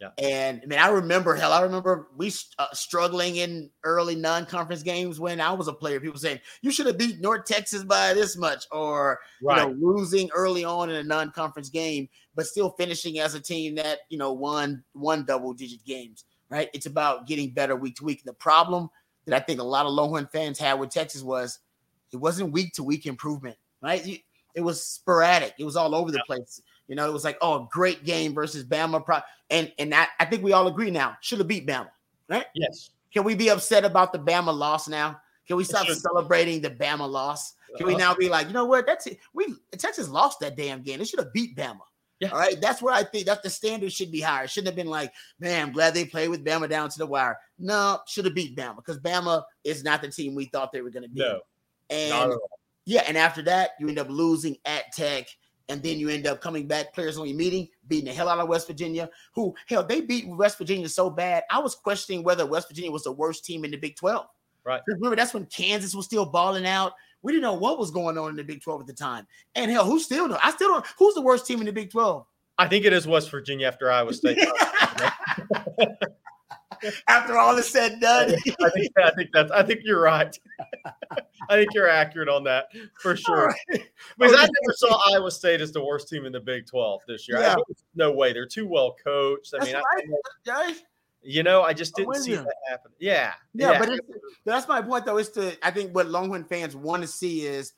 Yeah. And I mean, I remember we struggling in early non-conference games when I was a player. People saying you should have beat North Texas by this much, or you know, losing early on in a non-conference game, but still finishing as a team that, you know, won double-digit games. Right? It's about getting better week to week. The problem that I think a lot of Longhorn fans had with Texas was it wasn't week-to-week improvement. Right? It was sporadic. It was all over the place. You know, it was like, oh, great game versus Bama. And I think we all agree now, should have beat Bama, right? Yes. Can we be upset about the Bama loss now? Can we stop celebrating the Bama loss? Can we now be like, you know what? That's it. Texas lost that damn game. They should have beat Bama. Yeah. All right. That's where I think that the standard should be higher. It shouldn't have been like, man, I'm glad they played with Bama down to the wire. No, should have beat Bama, because Bama is not the team we thought they were going to be. No. And after that, you end up losing at Tech. And then you end up coming back, players-only meeting, beating the hell out of West Virginia, who, hell, they beat West Virginia so bad, I was questioning whether West Virginia was the worst team in the Big 12. Right. Remember, that's when Kansas was still balling out. We didn't know what was going on in the Big 12 at the time. And, hell, who's the worst team in the Big 12? I think it is West Virginia after Iowa State. After all is said and done. I think you're right. I think you're accurate on that for sure. Right. Because I never saw Iowa State as the worst team in the Big 12 this year. Yeah. I mean, no way. They're too well coached. I just didn't see that happen. Yeah. Yeah. But that's my point, though. I think what Longhorn fans want to see is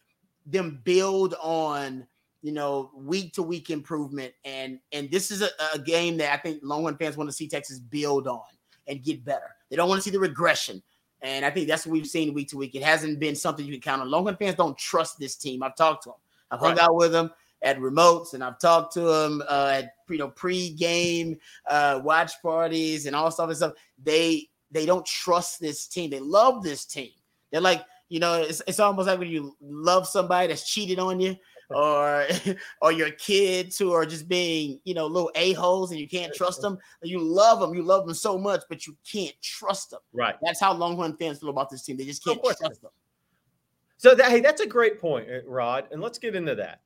them build on, you know, week to week improvement. And this is a game that I think Longhorn fans want to see Texas build on and get better. They don't want to see the regression. And I think that's what we've seen week to week. It hasn't been something you can count on. Longhorn fans don't trust this team. I've talked to them. I've hung out with them at remotes, and I've talked to them at, you know, pre-game watch parties and all stuff and stuff. They don't trust this team. They love this team. They're like, You know, it's almost like when you love somebody that's cheated on you, or your kids who are just being, you know, little a-holes and you can't trust them. You love them so much, but you can't trust them. Right. That's how Longhorn fans feel about this team. They just can't trust them. So that's a great point, Rod. And let's get into that.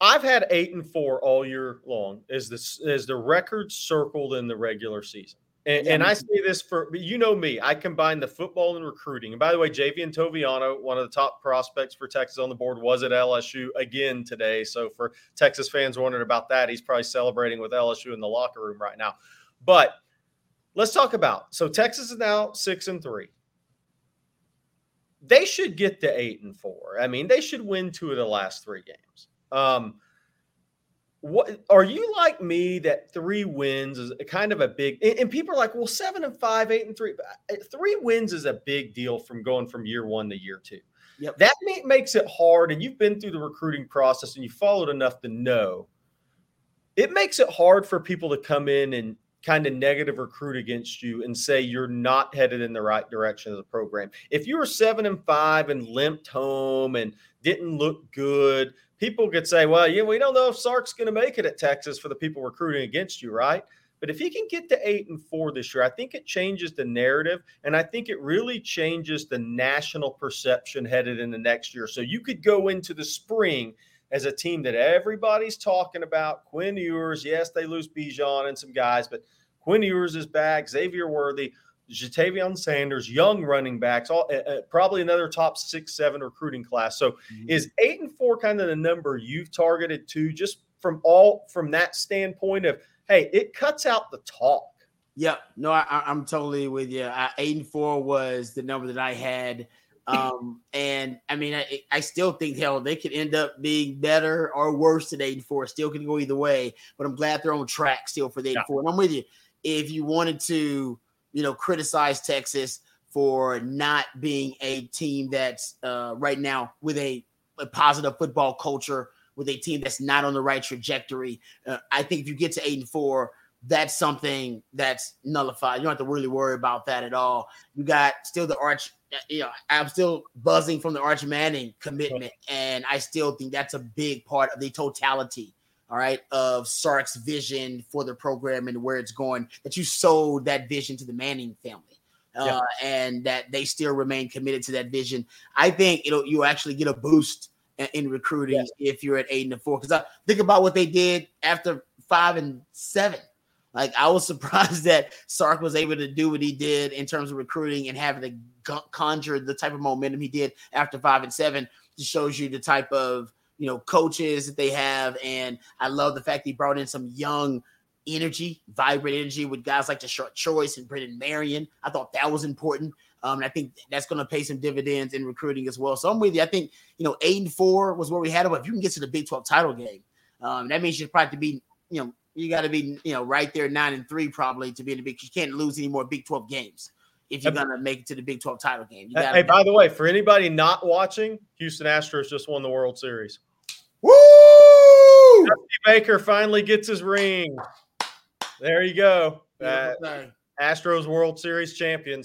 I've had 8-4 all year long as the record circled in the regular season. And I say this for, you know me, I combine the football and recruiting. And by the way, Jatavian Sanders, one of the top prospects for Texas on the board, was at LSU again today. So for Texas fans wondering about that, he's probably celebrating with LSU in the locker room right now. But let's talk about, so Texas is now 6-3. They should get to 8-4. I mean, they should win 2 of the last 3 games. What are you like me that 3 wins is kind of a big, and people are like, well, 7-5, 8-3, 3 wins is a big deal from going from year 1 to year 2. Yep. That makes it hard. And you've been through the recruiting process and you followed enough to know it makes it hard for people to come in and kind of negative recruit against you and say you're not headed in the right direction of the program. If you were 7-5 and limped home and didn't look good, people could say, well, yeah, we don't know if Sark's going to make it at Texas for the people recruiting against you, right? But if he can get to 8-4 this year, I think it changes the narrative, and I think it really changes the national perception headed into next year. So you could go into the spring as a team that everybody's talking about. Quinn Ewers, yes, they lose Bijan and some guys, but Quinn Ewers is back, Xavier Worthy, Jatavian Sanders, young running backs, all probably another top 6-7 recruiting class. So is 8-4 kind of the number you've targeted to, just from that standpoint of, hey, it cuts out the talk? Yeah, no, I'm totally with you. 8-4 was the number that I had. And I mean, I still think, hell, they could end up being better or worse than 8-4. Still can go either way, but I'm glad they're on track still for the 8-4. And I'm with you. If you wanted to, you know, criticize Texas for not being a team that's right now with a positive football culture, with a team that's not on the right trajectory. I think if you get to 8-4, that's something that's nullified. You don't have to really worry about that at all. You got still the Arch. You know, I'm still buzzing from the Arch Manning commitment, and I still think that's a big part of the totality, all right, of Sark's vision for the program and where it's going, that you sold that vision to the Manning family, and that they still remain committed to that vision. I think you'll actually get a boost in recruiting if you're at 8-4, because I think about what they did after 5-7. Like, I was surprised that Sark was able to do what he did in terms of recruiting and having to conjure the type of momentum he did after 5-7. Just shows you the type of, you know, coaches that they have. And I love the fact that he brought in some young energy, vibrant energy with guys like DeShort Choice and Brendan Marion. I thought that was important. And I think that's going to pay some dividends in recruiting as well. So I'm with you. I think, 8-4 was where we had him. If you can get to the Big 12 title game, that means you're probably to be, you got to be, right there 9-3 probably to be in the Big. You can't lose any more Big 12 games if you're going to make it to the Big 12 title game. Hey, by the way, for anybody not watching, Houston Astros just won the World Series. Woo! Dusty Baker finally gets his ring. There you go. Astros World Series champion,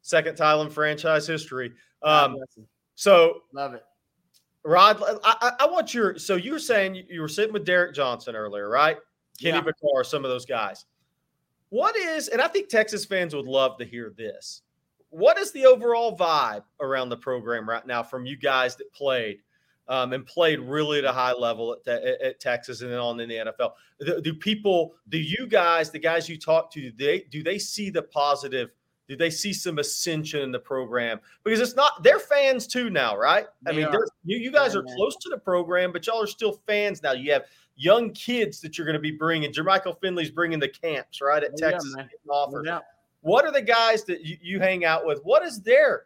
second time in franchise history. Love it. Rod, I want your – so you were saying you were sitting with Derek Johnson earlier, right? Kenny Bacar, some of those guys. What is – and I think Texas fans would love to hear this. What is the overall vibe around the program right now from you guys that played and played really at a high level at Texas and then on in the NFL? Do the guys you talk to, do they see the positive – do they see some ascension in the program? Because it's not – they're fans too now, right? I mean, you guys are close to the program, but y'all are still fans now. You have young kids that you're going to be bringing. Jermichael Finley's bringing the camps, right, at Texas. What are the guys that you hang out with? What is their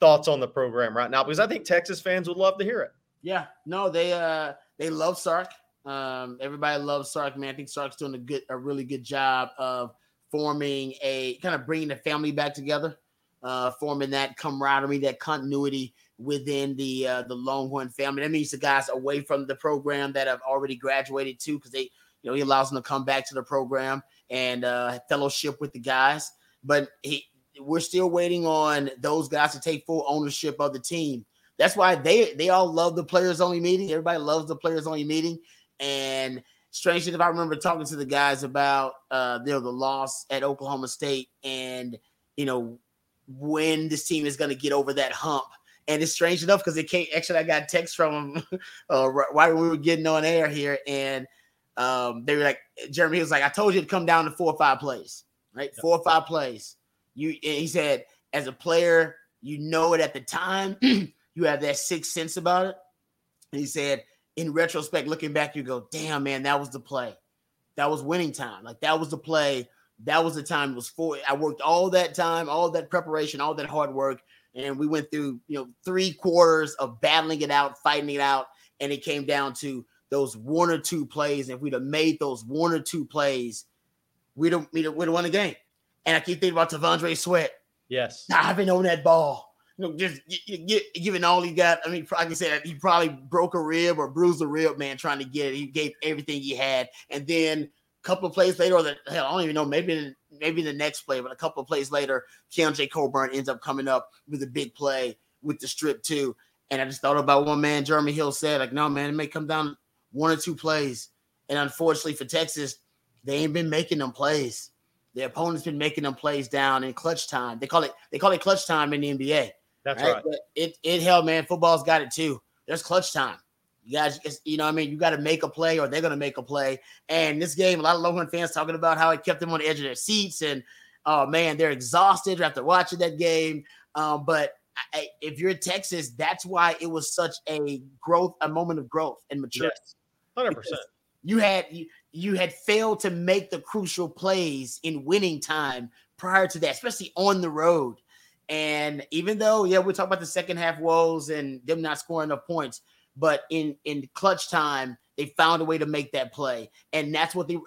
thoughts on the program right now? Because I think Texas fans would love to hear it. Yeah. No, they love Sark. Everybody loves Sark, man. I think Sark's doing a really good job of – forming a kind of bringing the family back together, forming that camaraderie, that continuity within the Longhorn family. That means the guys away from the program that have already graduated too, because he allows them to come back to the program and fellowship with the guys. But he, we're still waiting on those guys to take full ownership of the team. That's why they all love the players only meeting. Everybody loves the players only meeting. And strangely, if I remember talking to the guys about the loss at Oklahoma State and, you know, when this team is going to get over that hump. And it's strange enough because I got text from him right when we were getting on air here. And they were like, Jeremy, he was like, I told you to come down to 4 or 5 plays, right? Yep. 4 or 5 plays. He said, as a player, you know it at the time. You have that sixth sense about it. And he said, in retrospect, looking back, you go, damn, man, that was the play. That was winning time. Like, that was the play. That was the time. It was for. I worked all that time, all that preparation, all that hard work. And we went through, 3 quarters of battling it out, fighting it out. And it came down to those 1 or 2 plays. And if we'd have made those 1 or 2 plays, we'd have won the game. And I keep thinking about T'Vondre Sweat. Yes. Diving on that ball. Given all he got. I mean, I can say that he probably broke a rib or bruised a rib, man, trying to get it. He gave everything he had. And then a couple of plays later, I don't even know, maybe the next play, but a couple of plays later, Keondre Coburn ends up coming up with a big play with the strip too. And I just thought about one man, Jeremy Hill said, like, no, man, it may come down 1 or 2 plays. And unfortunately for Texas, they ain't been making them plays. Their opponent's been making them plays down in clutch time. They call it clutch time in the NBA. That's right. But it hell, man, football's got it too. There's clutch time. You guys, you know what I mean? You got to make a play or they're going to make a play. And this game, a lot of Longhorn fans talking about how it kept them on the edge of their seats. And, oh, man, they're exhausted after watching that game. But if you're Texas, that's why it was such a moment of growth and maturity. Yes, 100%. Because you had failed to make the crucial plays in winning time prior to that, especially on the road. And even though, we're talking about the second half woes and them not scoring enough points, but in clutch time, they found a way to make that play. And that's what we've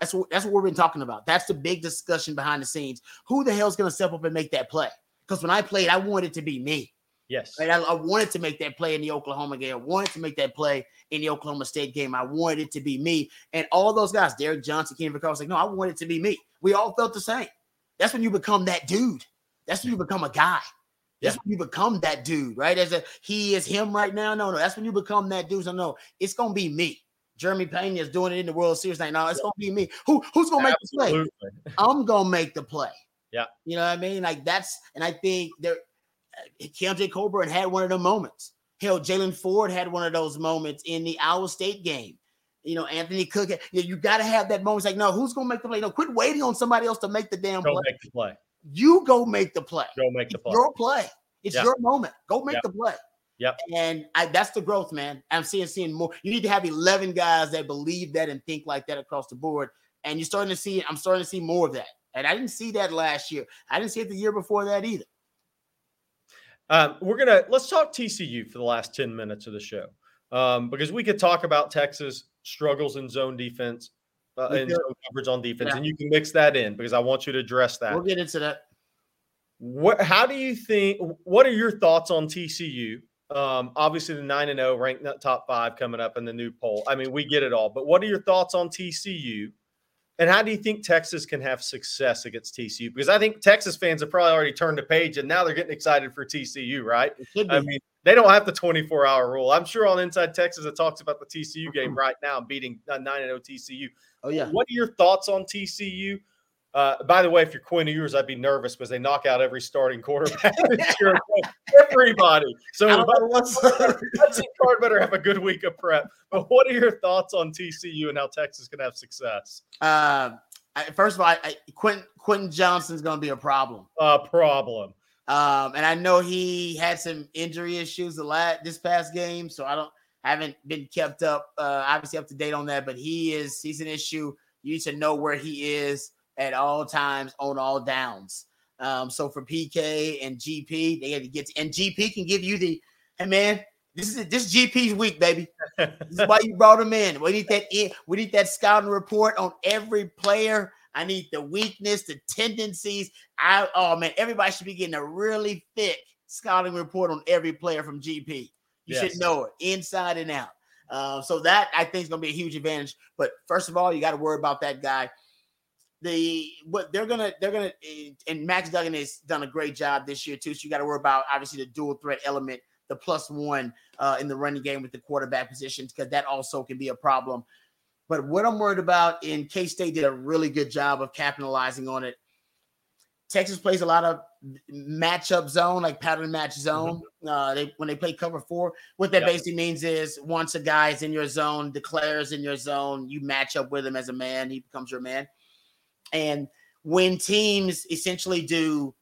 been talking about. That's the big discussion behind the scenes. Who the hell's going to step up and make that play? Because when I played, I wanted it to be me. Yes. Right? I wanted to make that play in the Oklahoma game. I wanted to make that play in the Oklahoma State game. I wanted it to be me. And all those guys, Derek Johnson, Keondre Coburn, like, no, I wanted it to be me. We all felt the same. That's when you become that dude. That's when you become a guy. That's when you become that dude, right? As he is him right now. No, that's when you become that dude. So no, it's gonna be me. Jeremy Pena is doing it in the World Series right now. It's gonna be me. Who's gonna make the play? I'm gonna make the play. Yeah, you know what I mean? Like and I think Keondre Coburn had one of them moments. Hell, Jalen Ford had one of those moments in the Iowa State game. You know, Anthony Cook. You gotta have that moment. It's like, no, who's gonna make the play? No, quit waiting on somebody else to make the damn play. Make the play. You go make the play. Go make the play. It's your play. It's your moment. Go make the play. Yep. And that's the growth, man. I'm seeing more. You need to have 11 guys that believe that and think like that across the board. And you're starting to see it. I'm starting to see more of that. And I didn't see that last year. I didn't see it the year before that either. Let's talk TCU for the last 10 minutes of the show. Because we could talk about Texas struggles in zone defense. And coverage on defense, and you can mix that in because I want you to address that. We'll get into that. What are your thoughts on TCU? Obviously, the 9-0 ranked top 5 coming up in the new poll. I mean, we get it all, but what are your thoughts on TCU? And how do you think Texas can have success against TCU? Because I think Texas fans have probably already turned the page, and now they're getting excited for TCU, right? I mean, they don't have the 24-hour rule. I'm sure on Inside Texas it talks about the TCU game right now beating 9-0 TCU. Oh, yeah. What are your thoughts on TCU? By the way, if you're Quinn Ewers, I'd be nervous because they knock out every starting quarterback. Everybody. So Hudson Card better have a good week of prep. But what are your thoughts on TCU and how Texas can have success? First of all, Quentin Johnston's going to be a problem. And I know he had some injury issues this past game, so I haven't been kept up, obviously up to date on that, but he's an issue. You need to know where he is at all times on all downs. So for P.K. and G.P., they had to and G.P. can give you hey, man, this is G.P.'s week, baby. This is why you brought him in. We need that scouting report on every player. I need the weakness, the tendencies. Everybody should be getting a really thick scouting report on every player from GP. You should know it inside and out. So that I think is going to be a huge advantage. But first of all, you got to worry about that guy. They're gonna and Max Duggan has done a great job this year too. So you got to worry about obviously the dual threat element, the plus one in the running game with the quarterback position, because that also can be a problem. But what I'm worried about, in K-State did a really good job of capitalizing on it. Texas plays a lot of matchup zone, like pattern match zone. Mm-hmm. When they play cover four, what that basically means is once a guy is in your zone, declares in your zone, you match up with him as a man, he becomes your man. And when teams essentially do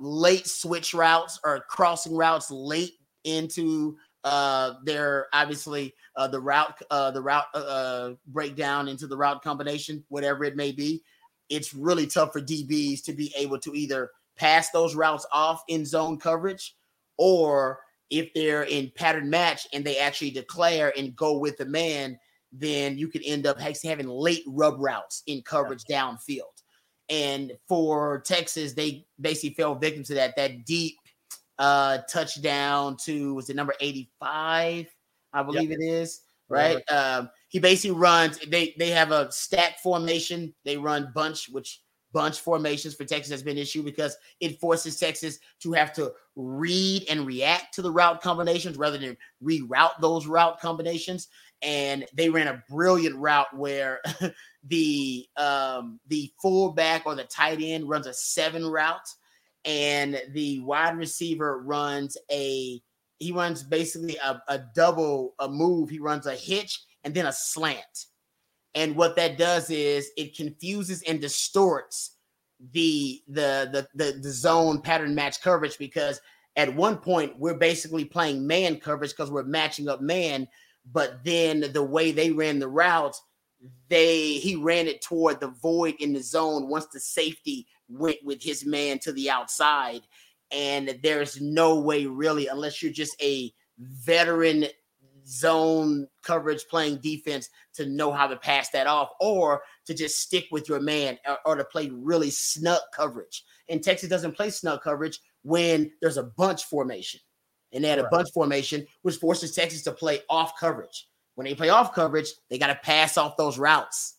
late switch routes or crossing routes late into their obviously the route breakdown into the route combination, whatever it may be, it's really tough for DBs to be able to either pass those routes off in zone coverage, or if they're in pattern match and they actually declare and go with the man, then you could end up having late rub routes in coverage downfield. And for Texas, they basically fell victim to that. That deep touchdown to, was it number 85? I believe it is, right? He basically runs, they have a stack formation. They run bunch, which bunch formations for Texas has been an issue because it forces Texas to have to read and react to the route combinations rather than reroute those route combinations. And they ran a brilliant route where the fullback or the tight end runs a 7 route, and the wide receiver runs basically a double, a move. He runs a hitch and then a slant. And what that does is it confuses and distorts the zone pattern match coverage, because at one point we're basically playing man coverage because we're matching up man, but then the way they ran the route, he ran it toward the void in the zone once the safety went with his man to the outside. And there's no way really, unless you're just a veteran zone coverage playing defense, to know how to pass that off, or to just stick with your man, or to play really snug coverage. And Texas doesn't play snug coverage when there's a bunch formation. And they had a bunch formation, which forces Texas to play off coverage. When they play off coverage, they got to pass off those routes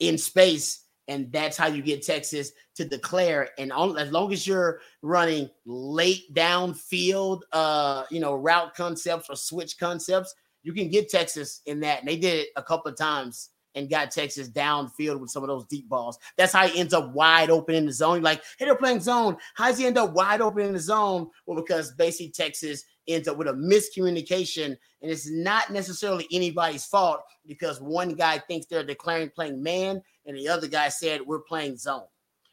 in space. And that's how you get Texas to declare. And as long as you're running late downfield, route concepts or switch concepts, you can get Texas in that. And they did it a couple of times and got Texas downfield with some of those deep balls. That's how he ends up wide open in the zone. You're like, hey, they're playing zone. How does he end up wide open in the zone? Well, because basically Texas ends up with a miscommunication, and it's not necessarily anybody's fault, because one guy thinks they're declaring playing man, and the other guy said we're playing zone.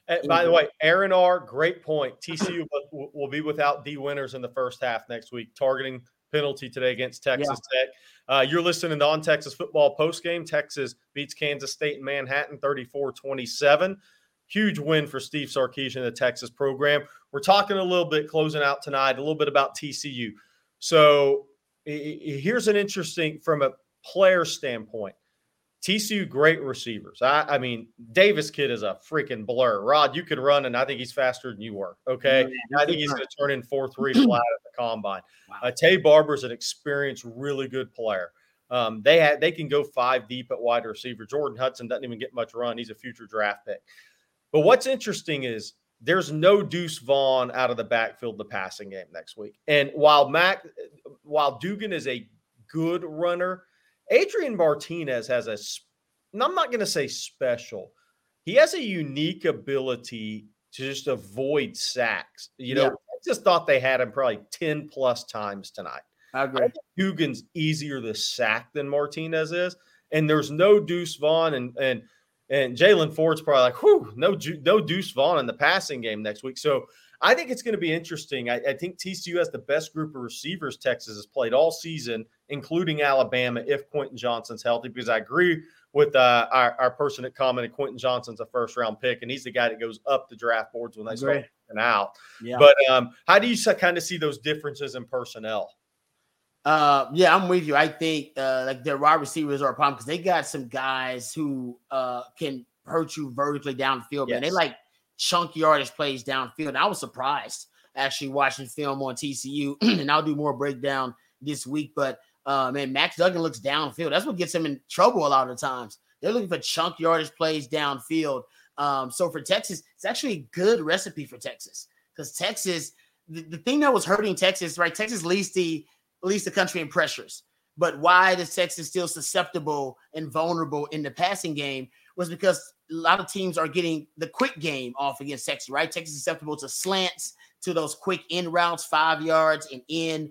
And by the way, Aaron R., great point. TCU will be without D. Winters in the first half next week, targeting penalty today against Texas Tech. You're listening to On Texas Football Postgame. Texas beats Kansas State in Manhattan 34-27. Huge win for Steve Sarkisian, the Texas program. We're talking a little bit, closing out tonight, a little bit about TCU. So here's an interesting, from a player standpoint, TCU, great receivers. I mean, Davis kid is a freaking blur. Rod, you can run, and I think he's faster than you were, okay? Yeah, I think he's going to turn in 4.3 flat at the combine. Wow. Tay Barber's an experienced, really good player. They can go 5 deep at wide receiver. Jordan Hudson doesn't even get much run. He's a future draft pick. But what's interesting is there's no Deuce Vaughn out of the backfield in the passing game next week. And while Duggan is a good runner, Adrian Martinez has and I'm not going to say special, he has a unique ability to just avoid sacks. I just thought they had him probably 10 plus times tonight. I agree. I think Duggan's easier to sack than Martinez is. And there's no Deuce Vaughn, and Jalen Ford's probably like, whew, no Deuce Vaughn in the passing game next week. So I think it's going to be interesting. I think TCU has the best group of receivers Texas has played all season, including Alabama, if Quentin Johnston's healthy, because I agree with our person that commented Quentin Johnston's a first-round pick, and he's the guy that goes up the draft boards when they start picking out. Yeah. But how do you kind of see those differences in personnel? I'm with you. I think their wide receivers are a problem because they got some guys who can hurt you vertically downfield. Yes. Man, they like chunky yardage plays downfield. And I was surprised actually watching film on TCU, and I'll do more breakdown this week. But Max Duggan looks downfield. That's what gets him in trouble a lot of the times. They're looking for chunk yardage plays downfield. So for Texas, it's actually a good recipe for Texas, because Texas, the thing that was hurting Texas, right? Texas leads the country in pressures. But why is Texas still susceptible and vulnerable in the passing game was because a lot of teams are getting the quick game off against Texas, right? Texas is susceptible to slants, to those quick in routes, 5 yards and in,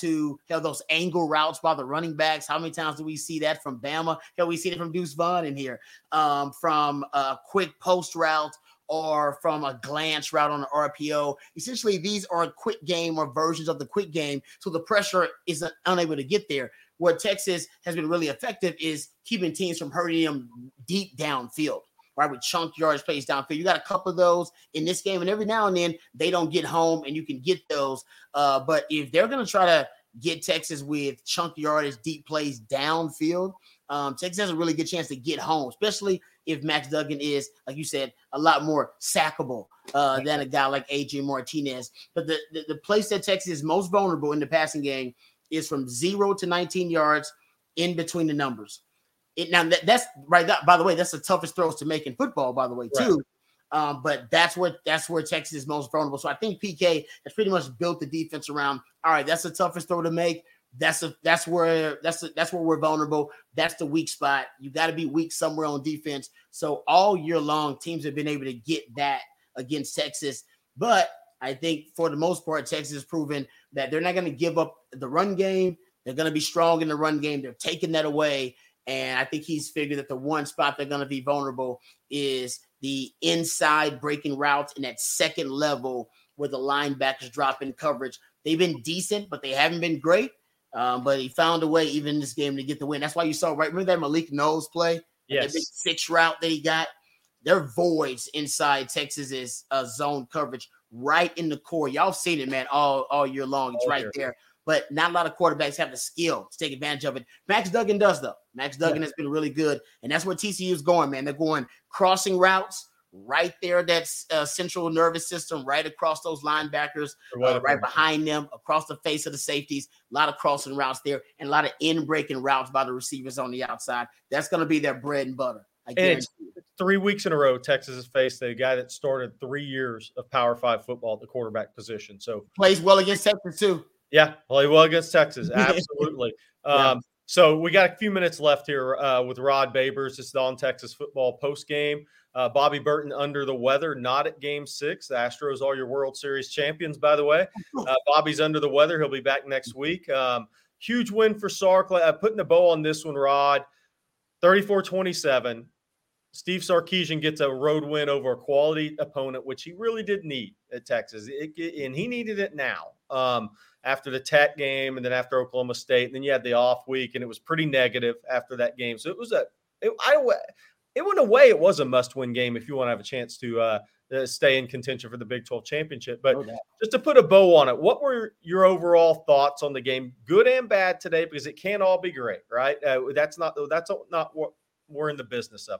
to those angle routes by the running backs. How many times do we see that from Bama? We see it from Deuce Vaughn in here, from a quick post route or from a glance route on an RPO. Essentially, these are quick game or versions of the quick game, so the pressure is unable to get there. Where Texas has been really effective is keeping teams from hurting them deep downfield, right, with chunk yardage plays downfield. You got a couple of those in this game, and every now and then they don't get home, and you can get those. But if they're going to try to get Texas with chunk yardage, deep plays downfield, Texas has a really good chance to get home, especially if Max Duggan is, like you said, a lot more sackable than a guy like Adrian Martinez. But the place that Texas is most vulnerable in the passing game is from 0 to 19 yards in between the numbers. That's right. By the way, that's the toughest throws to make in football, by the way, too. Right. But that's where Texas is most vulnerable. So I think P.K. has pretty much built the defense around, all right, that's the toughest throw to make. That's where we're vulnerable. That's the weak spot. You got to be weak somewhere on defense. So all year long, teams have been able to get that against Texas. But I think for the most part, Texas has proven that they're not going to give up the run game. They're going to be strong in the run game. They're taking that away. And I think he's figured that the one spot they're going to be vulnerable is the inside breaking routes in that second level where the linebackers drop in coverage. They've been decent, but they haven't been great. But he found a way, even in this game, to get the win. That's why you saw, right? Remember that Malik Knowles play? Yes. That big six route that he got? They're voids inside Texas's zone coverage right in the core. Y'all seen it, man, all year long. It's right there. But not a lot of quarterbacks have the skill to take advantage of it. Max Duggan does, though. Max Duggan has been really good. And that's where TCU is going, man. They're going crossing routes right there. That's central nervous system right across those linebackers, right behind them, across the face of the safeties. A lot of crossing routes there and a lot of in-breaking routes by the receivers on the outside. That's going to be their bread and butter. I guarantee you. 3 weeks in a row, Texas has faced a guy that started 3 years of Power 5 football at the quarterback position. So plays well against Texas, too. Yeah, play well against Texas. Absolutely. So we got a few minutes left here with Rod Babers. It's the On Texas Football postgame. Bobby Burton under the weather, not at Game 6. The Astros are your World Series champions, by the way. Bobby's under the weather. He'll be back next week. Huge win for Sark. Putting a bow on this one, Rod. 34-27. Steve Sarkisian gets a road win over a quality opponent, which he really did need at Texas. And he needed it now. After the Tech game and then after Oklahoma State, and then you had the off week, and it was pretty negative after that game. So it was a must-win game if you want to have a chance to stay in contention for the Big 12 championship. But just to put a bow on it, what were your overall thoughts on the game, good and bad today? Because it can't all be great, right? That's not what we're in the business of.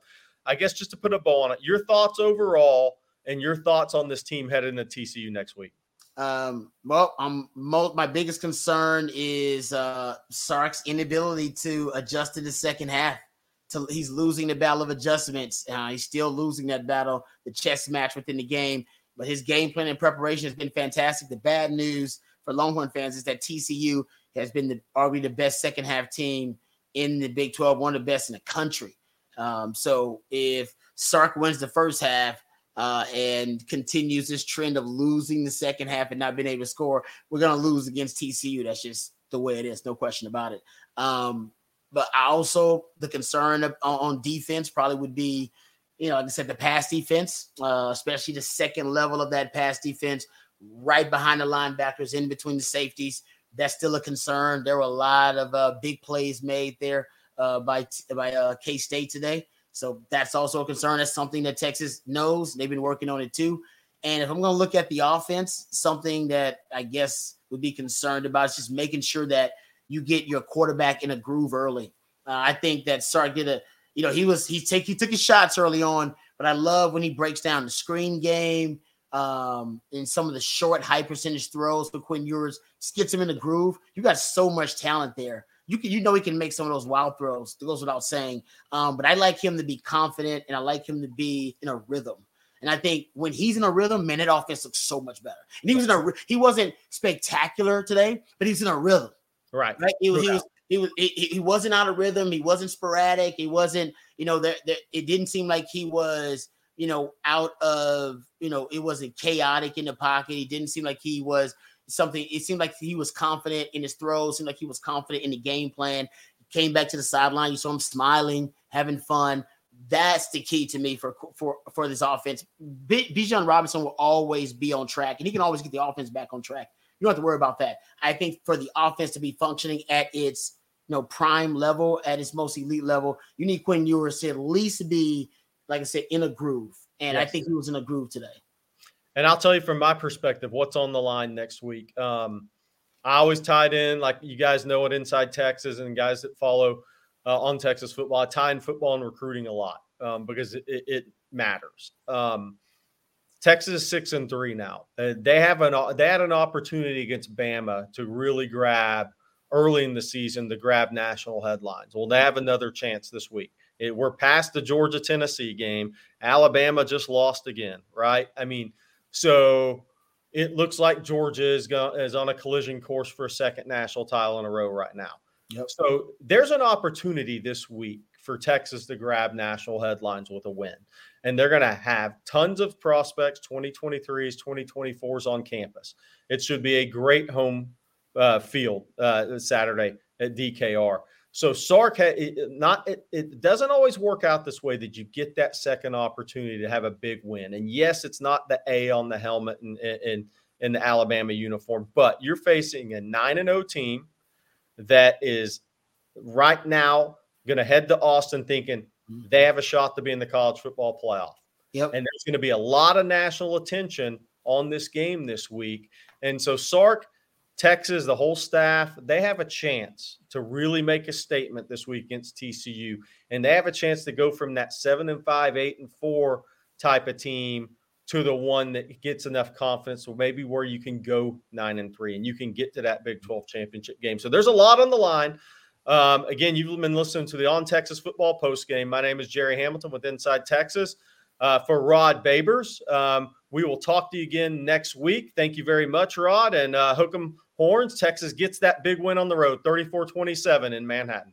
I guess just to put a bow on it, your thoughts overall and your thoughts on this team headed into TCU next week. My biggest concern is Sark's inability to adjust to the second half. He's losing the battle of adjustments. He's still losing that battle, the chess match within the game. But his game plan and preparation has been fantastic. The bad news for Longhorn fans is that TCU has been arguably the best second half team in the Big 12, one of the best in the country. So if Sark wins the first half, and continues this trend of losing the second half and not being able to score, we're going to lose against TCU. That's just the way it is. No question about it. But I also, the concern on defense probably would be, like I said, the pass defense, especially the second level of that pass defense right behind the linebackers in between the safeties. That's still a concern. There were a lot of big plays made there by K-State today. So that's also a concern. That's something that Texas knows. They've been working on it too. And if I'm going to look at the offense, something that I guess would be concerned about is just making sure that you get your quarterback in a groove early. I think that Sark did he took his shots early on, but I love when he breaks down the screen game and some of the short high percentage throws for Quinn Ewers, just gets him in the groove. You got so much talent there. he can make some of those wild throws. It goes without saying. But I like him to be confident, and I like him to be in a rhythm. And I think when he's in a rhythm, man, that offense looks so much better. And he wasn't spectacular today, but he's in a rhythm. Right. He wasn't out of rhythm. He wasn't sporadic. He wasn't, it didn't seem like he was, out of, it wasn't chaotic in the pocket. He didn't seem like he was something. It seemed like he was confident in his throws. It seemed like he was confident in the game plan. He came back to the sideline. You saw him smiling, having fun. That's the key to me for this offense. Bijan Robinson will always be on track, and he can always get the offense back on track. You don't have to worry about that. I think for the offense to be functioning at its prime level, at its most elite level, you need Quinn Ewers to at least be, like I said, in a groove. And yes. I think he was in a groove today. And I'll tell you from my perspective what's on the line next week. I always tied in, like you guys know at Inside Texas and guys that follow on Texas football, I tie in football and recruiting a lot because it matters. Texas is 6-3 now. They had an opportunity against Bama to really grab early in the season to grab national headlines. Well, they have another chance this week. We're past the Georgia-Tennessee game. Alabama just lost again, right? I mean, so it looks like Georgia is on a collision course for a second national title in a row right now. Yep. So there's an opportunity this week for Texas to grab national headlines with a win. And they're going to have tons of prospects, 2023s, 2024s on campus. It should be a great home field Saturday at DKR. So Sark, it doesn't always work out this way that you get that second opportunity to have a big win. And yes, it's not the A on the helmet and in the Alabama uniform, but you're facing a 9-0 team that is right now going to head to Austin thinking they have a shot to be in the college football playoff. Yep. And there's going to be a lot of national attention on this game this week. And so Sark, Texas, the whole staff, they have a chance to really make a statement this week against TCU. And they have a chance to go from that 7-5, 8-4 type of team to the one that gets enough confidence, or maybe where you can go 9-3 and you can get to that Big 12 championship game. So there's a lot on the line. Again, you've been listening to the On Texas Football Postgame. My name is Jerry Hamilton with Inside Texas. For Rod Babers, we will talk to you again next week. Thank you very much, Rod. And hook 'em horns. Texas gets that big win on the road, 34-27 in Manhattan.